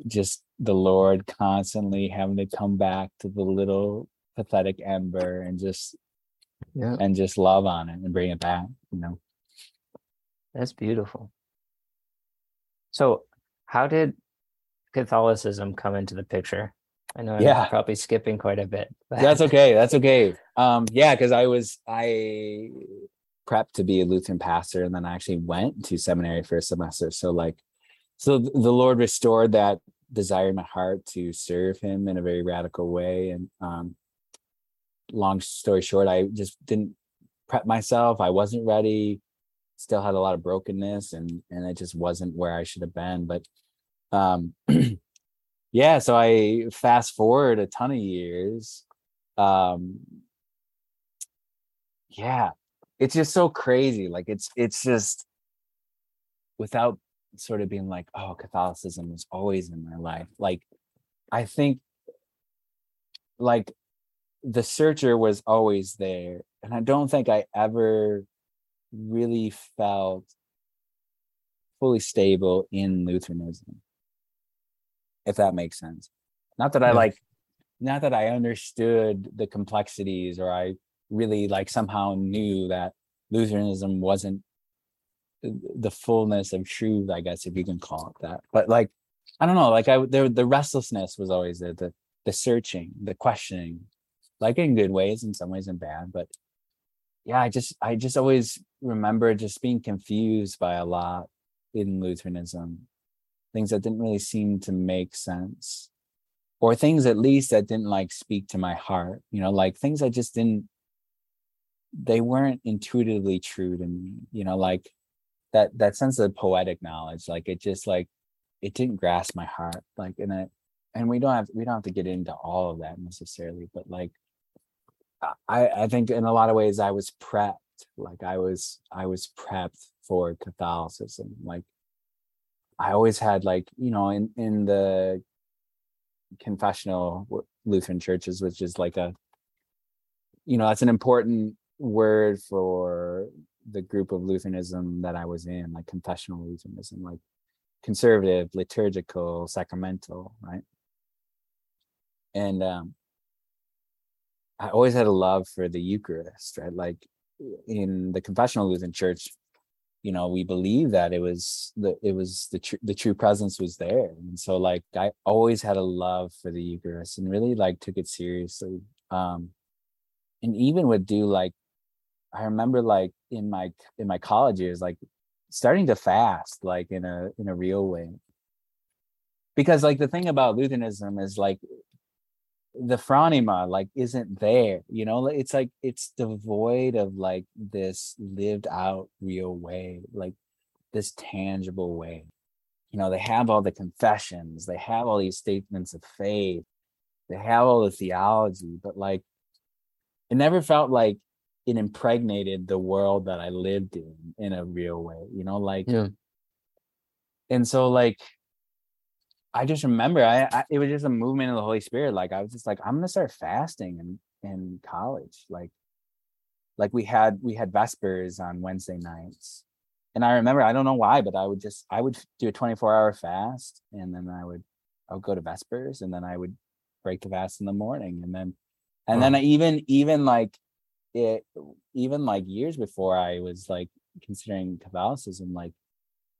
just the Lord constantly having to come back to the little pathetic ember and just, yeah, and just love on it and bring it back, you know. That's beautiful. So how did Catholicism come into the picture? I know I'm probably skipping quite a bit. But... That's okay. That's okay. Yeah, because I prepped to be a Lutheran pastor, and then I actually went to seminary for a semester. So the Lord restored that desire in my heart to serve Him in a very radical way. And long story short, I just didn't prep myself. I wasn't ready. Still had a lot of brokenness, and it just wasn't where I should have been. But yeah, so I fast forward a ton of years. Yeah, it's just so crazy. Like it's just, without sort of being like, oh, Catholicism was always in my life. Like, I think like the searcher was always there. And I don't think I ever really felt fully stable in Lutheranism, if that makes sense. Not that I understood the complexities, or I really like somehow knew that Lutheranism wasn't the fullness of truth, I guess, if you can call it that. But like, I don't know, like the restlessness was always there, the searching, the questioning, like in good ways, in some ways in bad. But yeah, I just always remember just being confused by a lot in Lutheranism, things that didn't really seem to make sense, or things at least that didn't like speak to my heart, you know, like things I just didn't, they weren't intuitively true to me, you know, like that sense of poetic knowledge, like it just like, it didn't grasp my heart, like in it. And we don't have to get into all of that necessarily, but like, I think in a lot of ways I was prepped, like I was prepped for Catholicism. Like I always had, like, you know, in the confessional Lutheran churches, which is like a, you know, that's an important word for the group of Lutheranism that I was in, like confessional Lutheranism, like conservative, liturgical, sacramental, right? And I always had a love for the Eucharist, right? Like in the confessional Lutheran church, you know, we believe that the true presence was there. And so like, I always had a love for the Eucharist and really like took it seriously. And even would do like, I remember like in my college years, like starting to fast, like in a real way. Because like the thing about Lutheranism is like, the phronema like isn't there, you know, it's like it's devoid of like this lived out real way, like this tangible way, you know. They have all the confessions, they have all these statements of faith, they have all the theology, but like it never felt like it impregnated the world that I lived in a real way, you know, like and so like I just remember it was just a movement of the Holy Spirit. Like I was just like, I'm gonna start fasting in college. Like we had Vespers on Wednesday nights, and I remember, I don't know why, but I would do a 24-hour fast, and then I would go to Vespers, and then I would break the fast in the morning, and then I even like years before I was like considering Catholicism, like.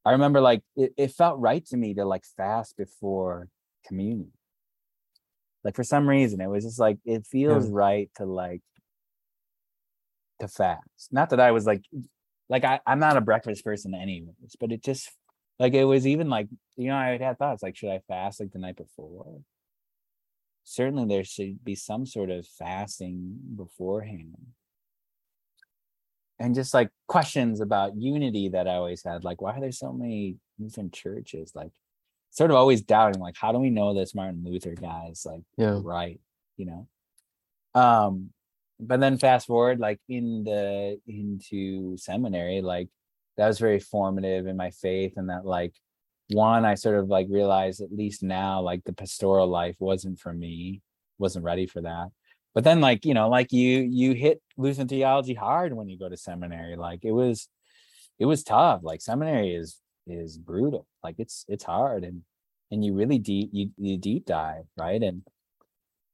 I remember like it felt right to me to like fast before communion. Like for some reason, it was just like, it feels right to like to fast. Not that I was like I'm not a breakfast person anyways, but it just like, it was even like, you know, I had thoughts like, should I fast like the night before? Certainly there should be some sort of fasting beforehand. And just like questions about unity that I always had, like, why are there so many Lutheran churches? Like, sort of always doubting, like, how do we know this Martin Luther guy is like right, you know? But then fast forward, like into seminary, like that was very formative in my faith, and that like one, I sort of like realized at least now, like the pastoral life wasn't for me, wasn't ready for that. But then, like, you know, like you hit Lutheran theology hard when you go to seminary. Like it was, it was tough. Like seminary is brutal. Like it's hard, and you really deep dive, right?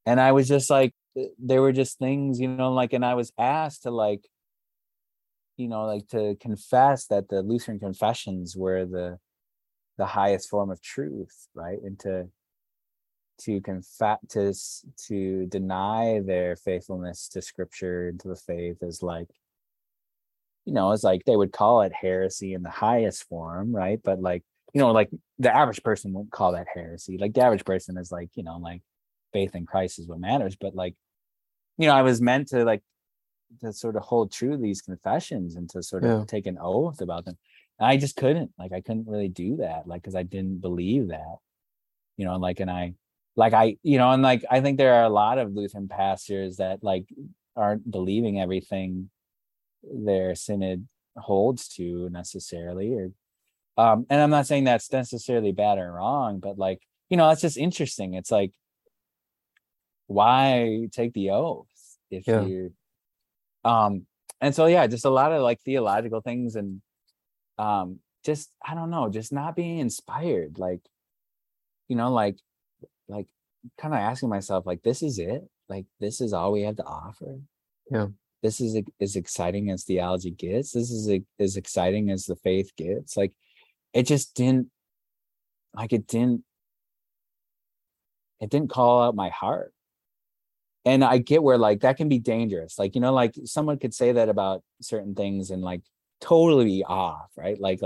And I was just like, there were just things, you know, like, and I was asked to like, you know, like to confess that the Lutheran confessions were the highest form of truth, right? And to confess, to deny their faithfulness to scripture and to the faith is like, you know, it's like they would call it heresy in the highest form, right? But like, you know, like the average person won't call that heresy. Like the average person is like, you know, like faith in Christ is what matters. But like, you know, I was meant to like to sort of hold true to these confessions and to sort of take an oath about them. And I just couldn't, like, I couldn't really do that, like, because I didn't believe that, you know, like, and I, you know, and like, I think there are a lot of Lutheran pastors that like aren't believing everything their synod holds to necessarily, or and I'm not saying that's necessarily bad or wrong, but like, you know, it's just interesting. It's like, why take the oath if you're and so just a lot of like theological things, and just I don't know, just not being inspired, like, you know, like kind of asking myself, like, this is it, like this is all we have to offer. This is as exciting as theology gets. This is as exciting as the faith gets. Like, it just didn't, like, it didn't call out my heart. And I get where, like, that can be dangerous. Like, you know, like someone could say that about certain things and like totally be off, right? Like,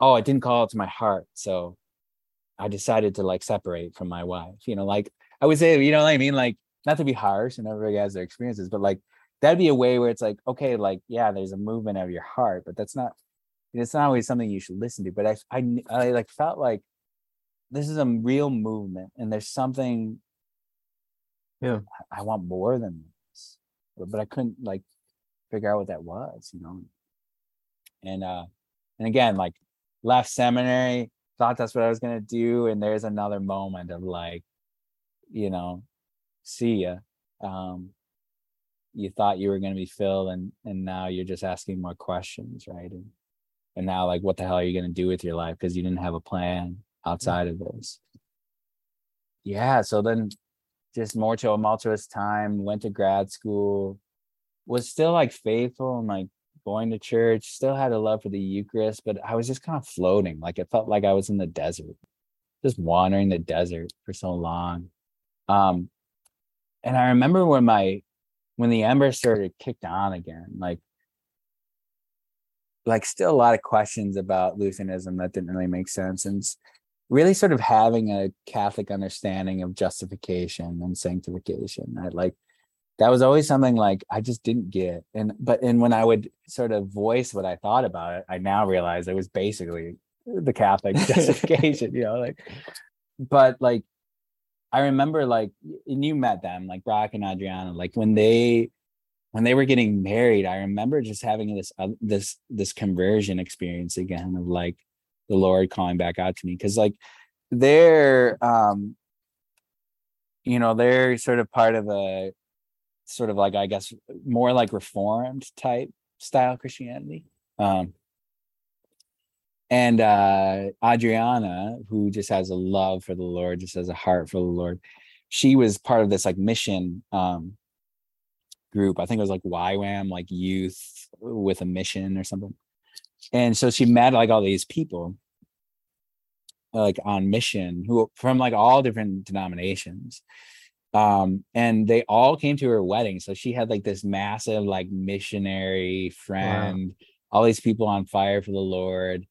oh, it didn't call out to my heart, so I decided to like separate from my wife. You know, like I would say, you know what I mean? Like, not to be harsh, and everybody has their experiences, but like, that'd be a way where it's like, okay, like, yeah, there's a movement of your heart, but that's not, it's not always something you should listen to. But I like felt like this is a real movement, and there's something, I want more than this, but I couldn't like figure out what that was, you know? And again, like left seminary, thought that's what I was going to do. And there's another moment of like, you know, see ya. You thought you were going to be filled, and now you're just asking more questions, right? And now, like, what the hell are you going to do with your life? Because you didn't have a plan outside of this. So then just more to a tumultuous time, went to grad school, was still, like, faithful and, like, going to church, still had a love for the Eucharist, but I was just kind of floating. Like, it felt like I was in the desert, just wandering the desert for so long. And I remember when the ember started kicked on again, like still a lot of questions about Lutheranism that didn't really make sense, and really sort of having a Catholic understanding of justification and sanctification. Right? Like that was always something like I just didn't get. And when I would sort of voice what I thought about it, I now realize it was basically the Catholic justification, you know, like, but like, I remember, like, and you met them, like Brock and Adriana, like when they were getting married, I remember just having this conversion experience again of like the Lord calling back out to me, because like they're, you know, they're sort of part of a sort of like, I guess, more like Reformed type style Christianity. And Adriana, who just has a love for the Lord, just has a heart for the Lord, she was part of this like mission group. I think it was like YWAM, like youth with a mission or something. And so she met like all these people like on mission who from like all different denominations. And they all came to her wedding. So she had like this massive like missionary friend, all these people on fire for the Lord.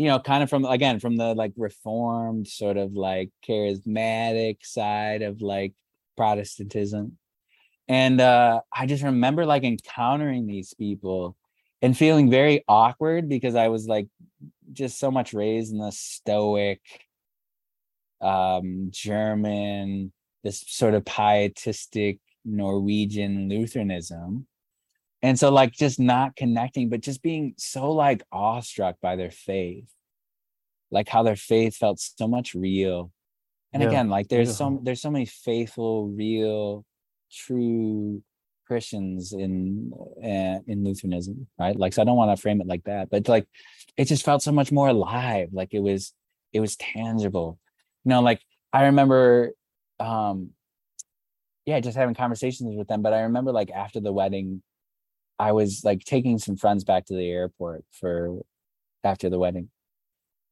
You know, kind of from the like Reformed sort of like charismatic side of like Protestantism. And I just remember like encountering these people and feeling very awkward, because I was like just so much raised in the stoic German, this sort of pietistic Norwegian Lutheranism. And so like just not connecting, but just being so like awestruck by their faith, like how their faith felt so much real. And again, like there's so many faithful, real, true Christians in Lutheranism, right? Like, so I don't want to frame it like that, but like, it just felt so much more alive. Like it was tangible, you know. Like I remember, just having conversations with them. But I remember, like, after the wedding, I was like taking some friends back to the airport for after the wedding,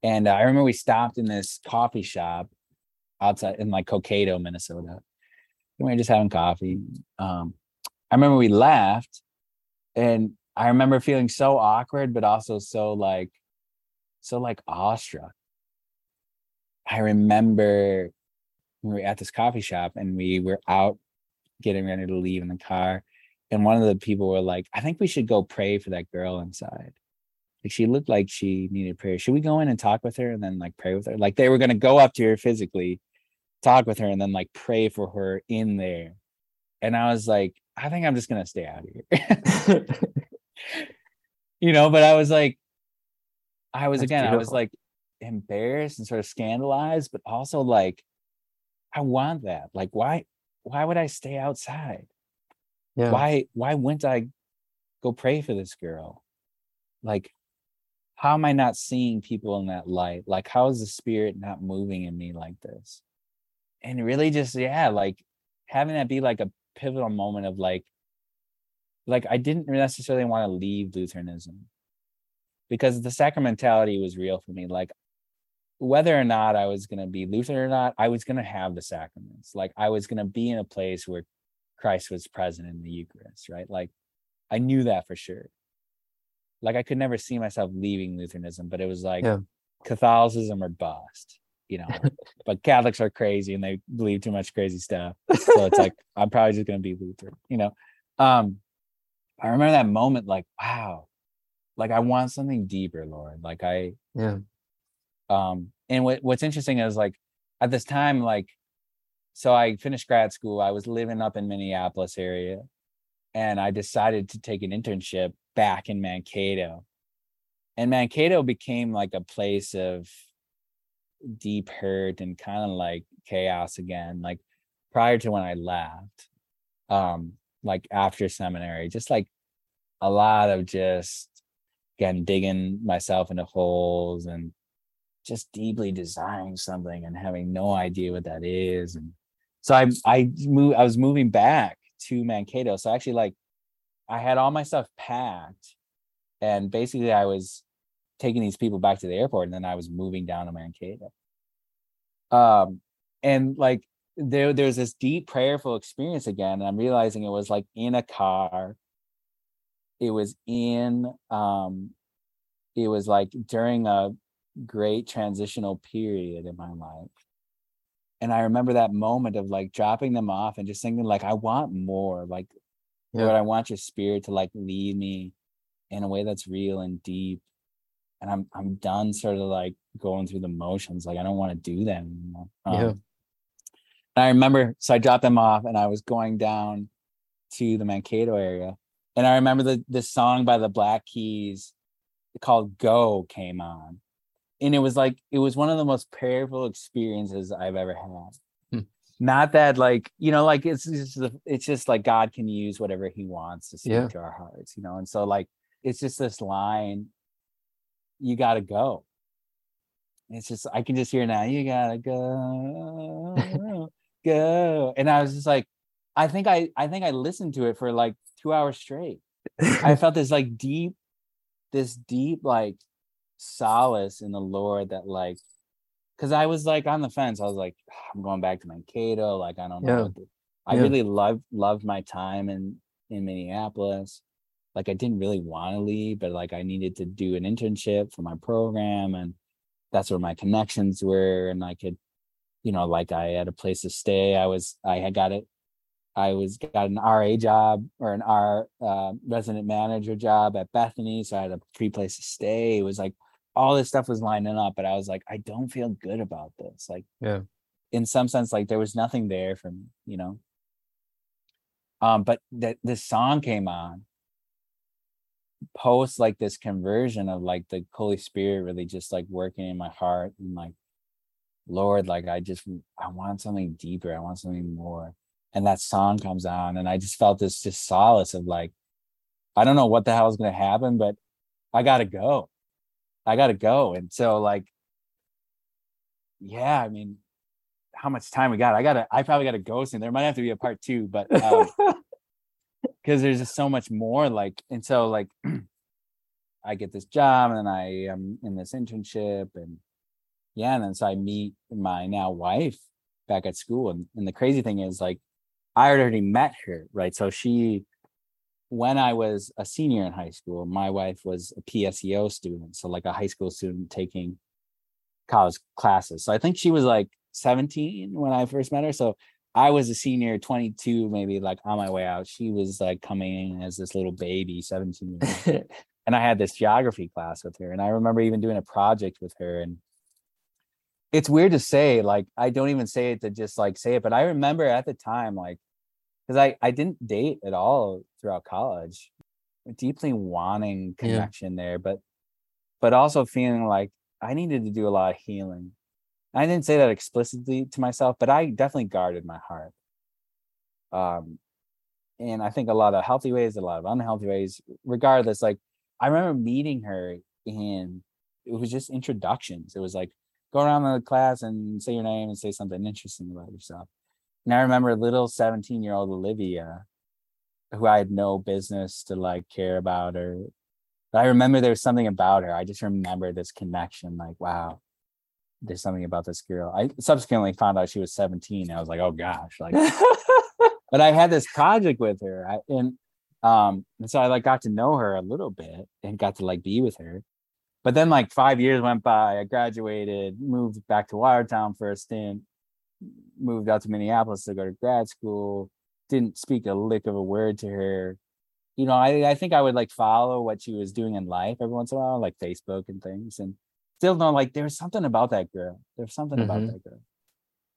and I remember we stopped in this coffee shop outside in like Kokato, Minnesota. We were just having coffee. I remember we laughed, and I remember feeling so awkward, but also so like awestruck. I remember we were at this coffee shop and we were out getting ready to leave in the car. And one of the people were like, I think we should go pray for that girl inside. Like, she looked like she needed prayer. Should we go in and talk with her and then like pray with her? Like, they were going to go up to her physically, talk with her, and then like pray for her in there. And I was like, I think I'm just going to stay out of here. You know, but I was like, I was like embarrassed and sort of scandalized, but also like, I want that. Like, why would I stay outside? Yeah. Why wouldn't I go pray for this girl? Like, how am I not seeing people in that light? Like, how is the Spirit not moving in me like this? And really just, like having that be like a pivotal moment of like I didn't necessarily want to leave Lutheranism because the sacramentality was real for me. Like, whether or not I was going to be Lutheran or not, I was going to have the sacraments. Like, I was going to be in a place where Christ was present in the Eucharist, right? Like, I knew that for sure. Like, I could never see myself leaving Lutheranism, but it was like Catholicism or bust, you know. But Catholics are crazy and they believe too much crazy stuff, so it's like I'm probably just going to be Lutheran, you know. I remember that moment, like, wow, like I want something deeper, Lord. Like and what's interesting is, like, at this time, like, so I finished grad school. I was living up in Minneapolis area, and I decided to take an internship back in Mankato. And Mankato became like a place of deep hurt and kind of like chaos again. Like, prior to when I left, like after seminary, just like a lot of just again digging myself into holes and just deeply desiring something and having no idea what that is. And so I was moving back to Mankato. So actually, like, I had all my stuff packed, and basically I was taking these people back to the airport, and then I was moving down to Mankato. And like there's this deep prayerful experience again, and I'm realizing it was like in a car. It was in it was like during a great transitional period in my life. And I remember that moment of like dropping them off and just thinking, like, I want more. Like, Lord, I want your Spirit to like lead me in a way that's real and deep. And I'm done sort of like going through the motions. Like, I don't want to do that anymore. And I remember, so I dropped them off and I was going down to the Mankato area. And I remember the song by the Black Keys called Go came on. And it was like, it was one of the most prayerful experiences I've ever had. Not that, like, you know, like it's just like God can use whatever he wants to speak to our hearts, you know. And so, like, it's just this line, you gotta go. It's just, I can just hear now, you gotta go, go. And I was just like, I think I listened to it for like 2 hours straight. I felt this like deep like solace in the Lord that, like, because I was like on the fence. I was like, I'm going back to Mankato. Like, I don't know. I really loved my time in Minneapolis. Like, I didn't really want to leave, but like I needed to do an internship for my program, and that's where my connections were, and I could, you know, like, I had a place to stay. I got an RA job, or an R resident manager job at Bethany, so I had a free place to stay. It was like all this stuff was lining up, but I was like, I don't feel good about this. Like, in some sense, like there was nothing there for me, you know. But this song came on post like this conversion of like the Holy Spirit really just like working in my heart, and like, Lord, like I want something deeper. I want something more. and that song comes on, and I just felt this just solace of like, I don't know what the hell is going to happen, but I got to go. And so like, yeah, I mean, how much time we got? I probably got to go soon. There might have to be a part two, but because there's just so much more, like, and so like I get this job and I am in this internship, and yeah. And then so I meet my now wife back at school. And the crazy thing is, like, I already met her, right? So she, when I was a senior in high school, my wife was a PSEO student. So like a high school student taking college classes. So I think she was like 17 when I first met her. So I was a senior, 22, maybe, like on my way out. She was like coming in as this little baby, 17. And I had this geography class with her. And I remember even doing a project with her. And it's weird to say, like, I don't even say it to just like say it, but I remember at the time, like, because I didn't date at all throughout college, deeply wanting connection there, but also feeling like I needed to do a lot of healing. I didn't say that explicitly to myself, but I definitely guarded my heart. And I think a lot of healthy ways, a lot of unhealthy ways, regardless. Like, I remember meeting her, and it was just introductions. It was like, go around the class and say your name and say something interesting about yourself. And I remember little 17-year-old Olivia, who I had no business to like care about her. But I remember there was something about her. I just remember this connection, like, wow, there's something about this girl. I subsequently found out she was 17. I was like, oh gosh, like, but I had this project with her. And so I like got to know her a little bit and got to like be with her. But then like 5 years went by, I graduated, moved back to Watertown for a stint, moved out to Minneapolis to go to grad school, didn't speak a lick of a word to her. You know, I think I would like follow what she was doing in life every once in a while, like Facebook and things. And still know, like, there was something about that girl.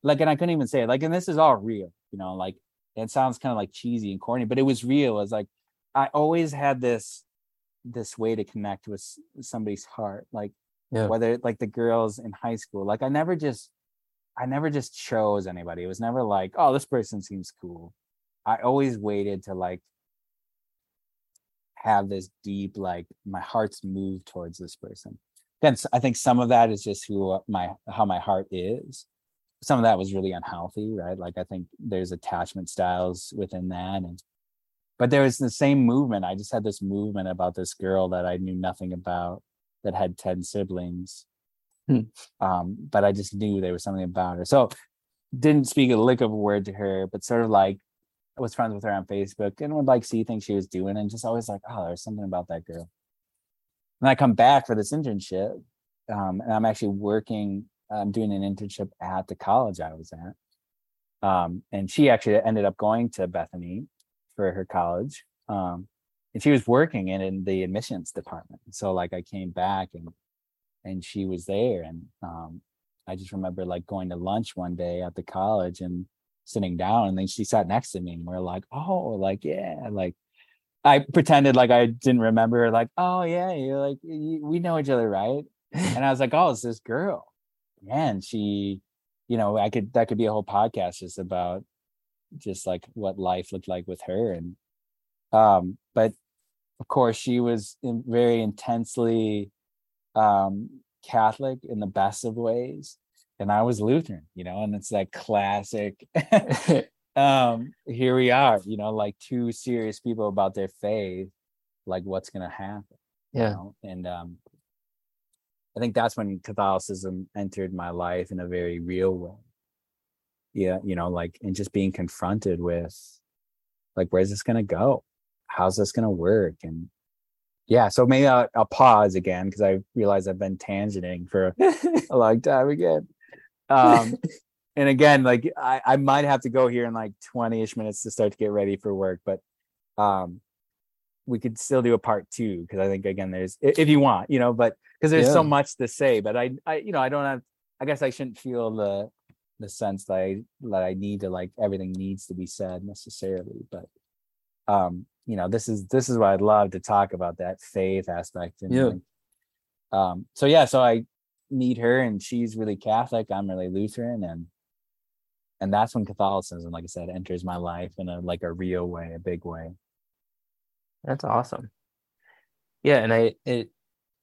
Like, and I couldn't even say it. Like, and this is all real, you know, like, it sounds kind of like cheesy and corny, but it was real. It was like, I always had this way to connect with somebody's heart. Like, whether like the girls in high school, like I never just chose anybody. It was never like, oh, this person seems cool. I always waited to like have this deep, like, my heart's moved towards this person. Then I think some of that is just how my heart is. Some of that was really unhealthy, right? Like, I think there's attachment styles within that. But there was the same movement. I just had this movement about this girl that I knew nothing about, that had 10 siblings. But I just knew there was something about her. So didn't speak a lick of a word to her, but sort of like I was friends with her on Facebook and would like see things she was doing, and just always like, oh, there's something about that girl. And I come back for this internship, and I'm actually doing an internship at the college I was at. And she actually ended up going to Bethany for her college. And she was working in the admissions department. So like I came back and she was there. And I just remember like going to lunch one day at the college and sitting down, and then she sat next to me, and we're like, oh, like, yeah, like, I pretended like I didn't remember, like, oh yeah, you're like, we know each other, right? And I was like, oh, it's this girl. And she, you know, that could be a whole podcast just about just like what life looked like with her. And but of course she was very intensely Catholic in the best of ways, and I was Lutheran, you know, and it's that classic here we are, you know, like two serious people about their faith, like what's gonna happen, you know? And I think that's when Catholicism entered my life in a very real way. Yeah, you know, like, and just being confronted with, like, where's this going to go? How's this going to work? And yeah, so maybe I'll pause again, because I realize I've been tangenting for a long time again. And again, like, I might have to go here in like 20-ish minutes to start to get ready for work, but we could still do a part two, because I think, again, there's, if you want, you know, but because there's so much to say, but I, you know, I don't have, I guess I shouldn't feel the sense that I need to, like, everything needs to be said necessarily. But, you know, this is what I'd love to talk about, that faith aspect. And so I meet her, and she's really Catholic. I'm really Lutheran. And And that's when Catholicism, like I said, enters my life in a real way, a big way. That's awesome. Yeah. And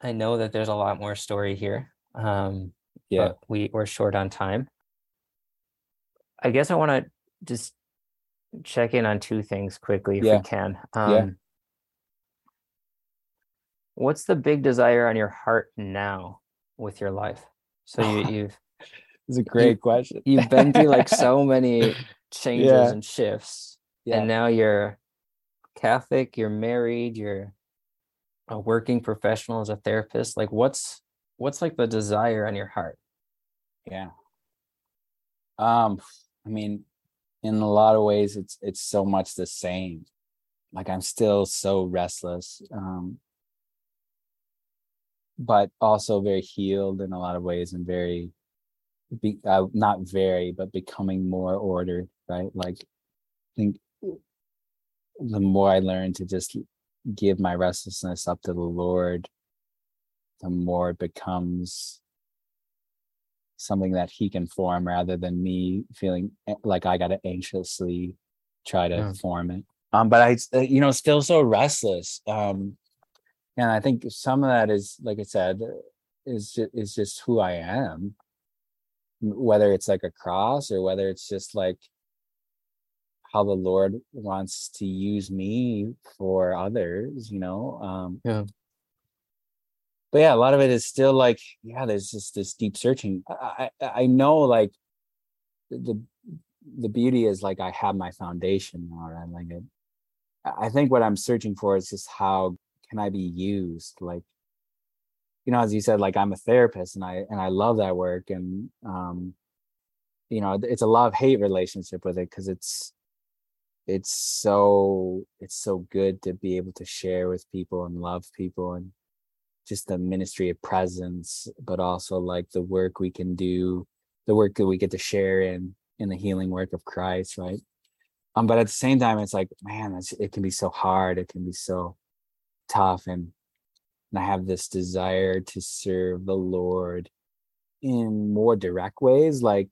I know that there's a lot more story here. But we're short on time. I guess I want to just check in on two things quickly if we can. What's the big desire on your heart now with your life? So you've it's a great question. You've been through like so many changes and shifts. Yeah. And now you're Catholic, you're married, you're a working professional as a therapist. Like what's like the desire on your heart? Yeah. I mean, in a lot of ways it's so much the same. Like I'm still so restless. But also very healed in a lot of ways and not very, but becoming more ordered, right? Like I think the more I learn to just give my restlessness up to the Lord, the more it becomes something that he can form rather than me feeling like I got to anxiously try to form it. But I, still so restless. And I think some of that is, like I said, is just who I am, whether it's like a cross or whether it's just like how the Lord wants to use me for others, But yeah, a lot of it is still like, there's just this deep searching. I know like the beauty is like I have my foundation now, right? Like I think what I'm searching for is just how can I be used? Like, as you said, like I'm a therapist and I love that work. And, it's a love-hate relationship with it because it's so good to be able to share with people and love people and just the ministry of presence, but also like the work we can do, the work that we get to share in the healing work of Christ, right? But at the same time, it's like, man, it can be so hard. It can be so tough. And I have this desire to serve the Lord in more direct ways. Like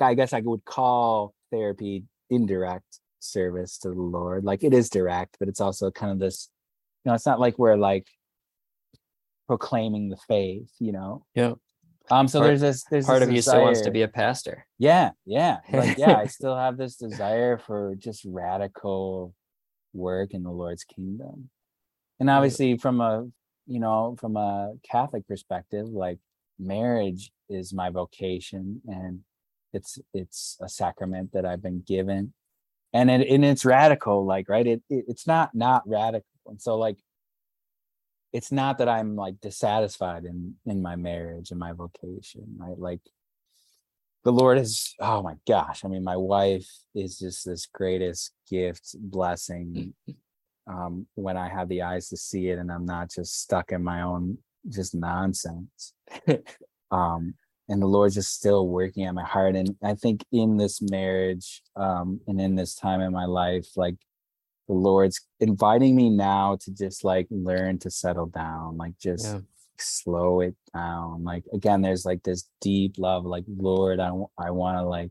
I guess I would call therapy indirect service to the Lord. Like it is direct, but it's also kind of this, it's not like we're like proclaiming the faith, Yeah. So there's this part of you still wants to be a pastor. Yeah. Like, I still have this desire for just radical work in the Lord's kingdom. And obviously from a Catholic perspective, like marriage is my vocation and it's a sacrament that I've been given and it's radical, like, right. It's not radical. And so like, it's not that I'm like dissatisfied in my marriage and my vocation, right? Like the Lord is, oh my gosh. I mean, my wife is just this greatest gift, blessing, when I have the eyes to see it and I'm not just stuck in my own just nonsense. And the Lord's just still working at my heart. And I think in this marriage and in this time in my life, like the Lord's inviting me now to just like learn to settle down, like just slow it down. Like, again, there's like this deep love, like, Lord, I want to like,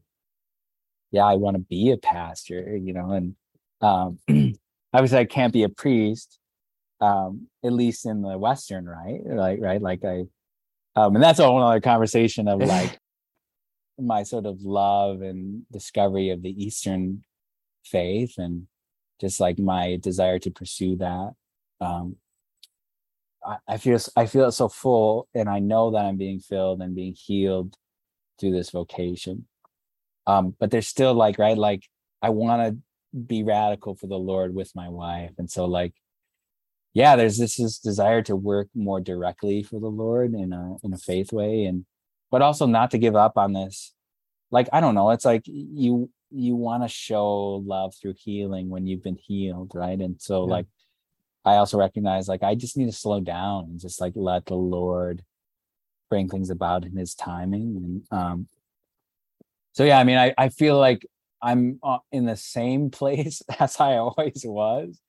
I want to be a pastor, and obviously I can't be a priest, at least in the Western, right? And that's a whole other conversation of like my sort of love and discovery of the Eastern faith and just like my desire to pursue that. I feel so full and I know that I'm being filled and being healed through this vocation. But there's still like, right, like I want to be radical for the Lord with my wife. And so like, there's this desire to work more directly for the Lord in a faith way. But also not to give up on this. Like, I don't know, it's like you want to show love through healing when you've been healed. Right. And so like, I also recognize like, I just need to slow down and just like, let the Lord bring things about in his timing. And I feel like I'm in the same place as I always was,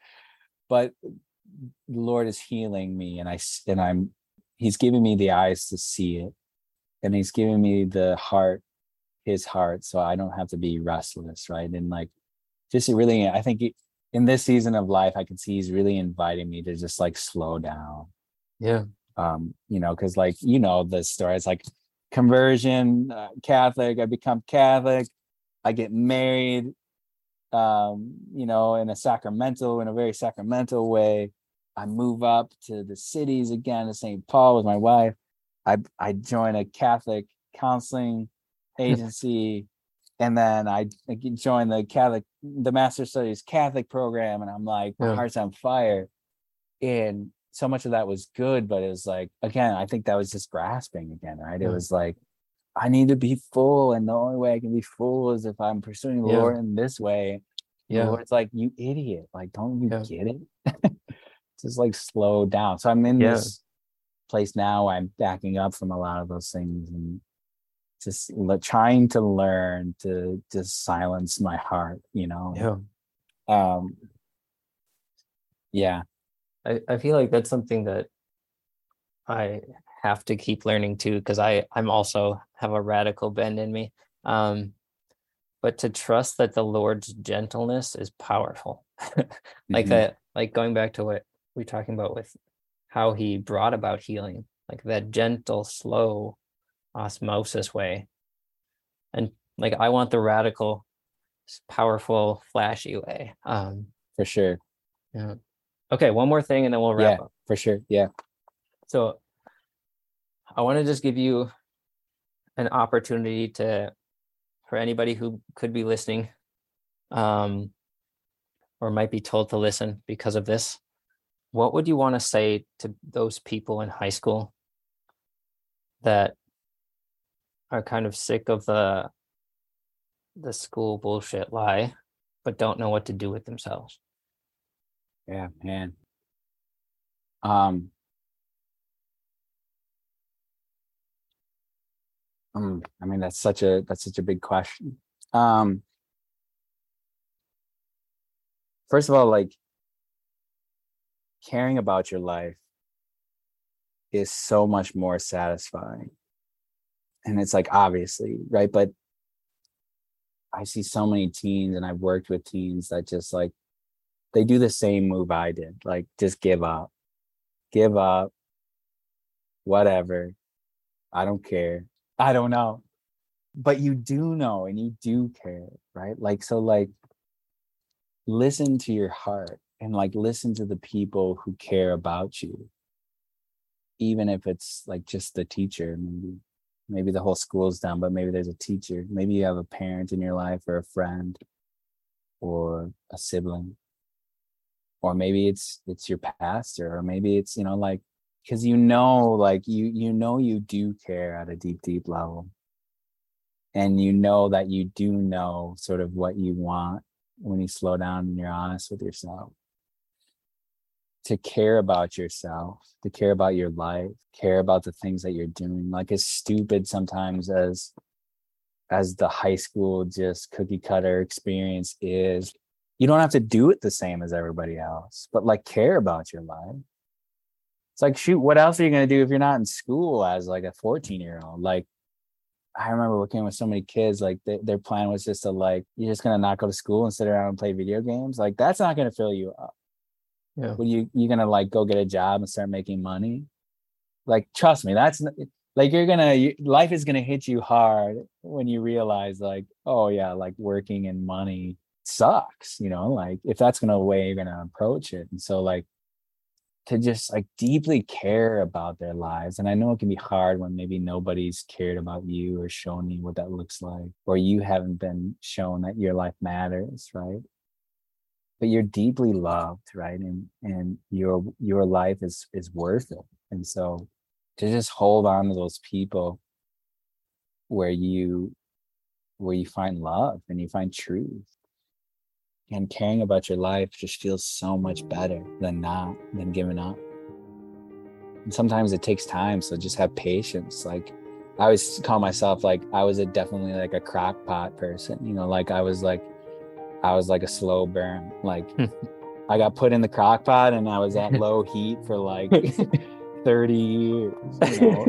but the Lord is healing me and he's giving me the eyes to see it and he's giving me the heart his heart, so I don't have to be restless, right? And like, just really, I think in this season of life, I can see he's really inviting me to just like slow down. Yeah. You know, because like, you know, the story, it's like conversion, Catholic, I become Catholic, I get married, you know, in a very sacramental way. I move up to the cities again, to St. Paul with my wife. I join a Catholic counseling agency, and then I join the Master Studies Catholic program, and I'm like, my heart's on fire. And so much of that was good, but it was like, again, I think that was just grasping again, right? It was like, I need to be full, and the only way I can be full is if I'm pursuing the Lord in this way. Yeah, the Lord's like, you idiot! Like, don't you get it? Just like slow down. So I'm in this place now where I'm backing up from a lot of those things and just trying to learn to just silence my heart, you know? Yeah. I feel like that's something that I have to keep learning too, because I'm also have a radical bend in me. But to trust that the Lord's gentleness is powerful. That, like going back to what we're talking about with how he brought about healing, like that gentle, slow osmosis way. And like, I want the radical, powerful, flashy way. For sure. Yeah. Okay. One more thing and then we'll wrap up. For sure. Yeah. So I want to just give you an opportunity for anybody who could be listening, or might be told to listen because of this, what would you want to say to those people in high school that are kind of sick of the school bullshit lie, but don't know what to do with themselves? Yeah, man. I mean, that's such a big question. First of all, like, caring about your life is so much more satisfying. And it's like, obviously, right? But I see so many teens, and I've worked with teens that just like, they do the same move I did. Like, just give up, whatever. I don't care. I don't know. But you do know, and you do care, right? Like, so like, listen to your heart, and like listen to the people who care about you, even if it's like just the teacher. Maybe the whole school's down, but maybe there's a teacher, maybe you have a parent in your life, or a friend, or a sibling, or maybe it's your pastor, or maybe it's, you know, like, because you know, like, you know you do care at a deep level, and you know that you do know sort of what you want. When you slow down and you're honest with yourself, to care about yourself, to care about your life, care about the things that you're doing, like as stupid sometimes as the high school just cookie cutter experience is, you don't have to do it the same as everybody else, but like care about your life. It's like, shoot, what else are you going to do if you're not in school as like a 14-year-old? Like, I remember working with so many kids, like their plan was just to like, you're just going to not go to school and sit around and play video games. Like, that's not going to fill you up. Yeah. Well, you're going to like go get a job and start making money. Like, trust me, that's like, life is going to hit you hard when you realize like, oh yeah, like working and money sucks, you know, like if that's going to way you're going to approach it. And so like, to just like deeply care about their lives. And I know it can be hard when maybe nobody's cared about you or shown you what that looks like, or you haven't been shown that your life matters, right? But you're deeply loved, right? And your life is worth it. And so to just hold on to those people where you find love and you find truth. And caring about your life just feels so much better than giving up. And sometimes it takes time, so just have patience. Like, I always call myself like, I was definitely like a crock pot person, you know, like I was like a slow burn. Like I got put in the crock pot and I was at low heat for like 30 years, you know?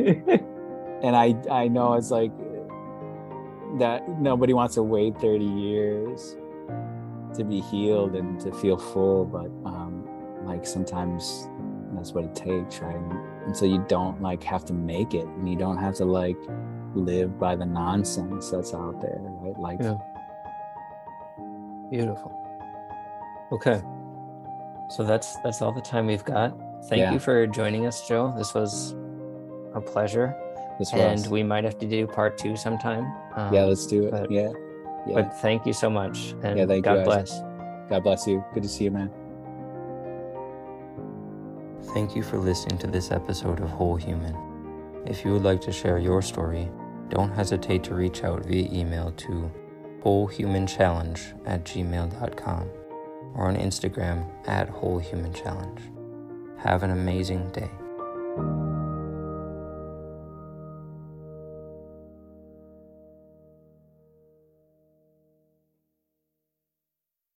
And I know it's like, that nobody wants to wait 30 years to be healed and to feel full, but like sometimes that's what it takes, right? And so you don't like have to make it, and you don't have to like live by the nonsense that's out there, right? Like, yeah. Beautiful. Okay, so that's all the time we've got. Thank you for joining us, Joe. This was a pleasure. And we might have to do part two sometime. Let's do it. But thank you so much. And God bless. God bless you. Good to see you, man. Thank you for listening to this episode of Whole Human. If you would like to share your story, don't hesitate to reach out via email to wholehumanchallenge@gmail.com or on Instagram @wholehumanchallenge. Have an amazing day.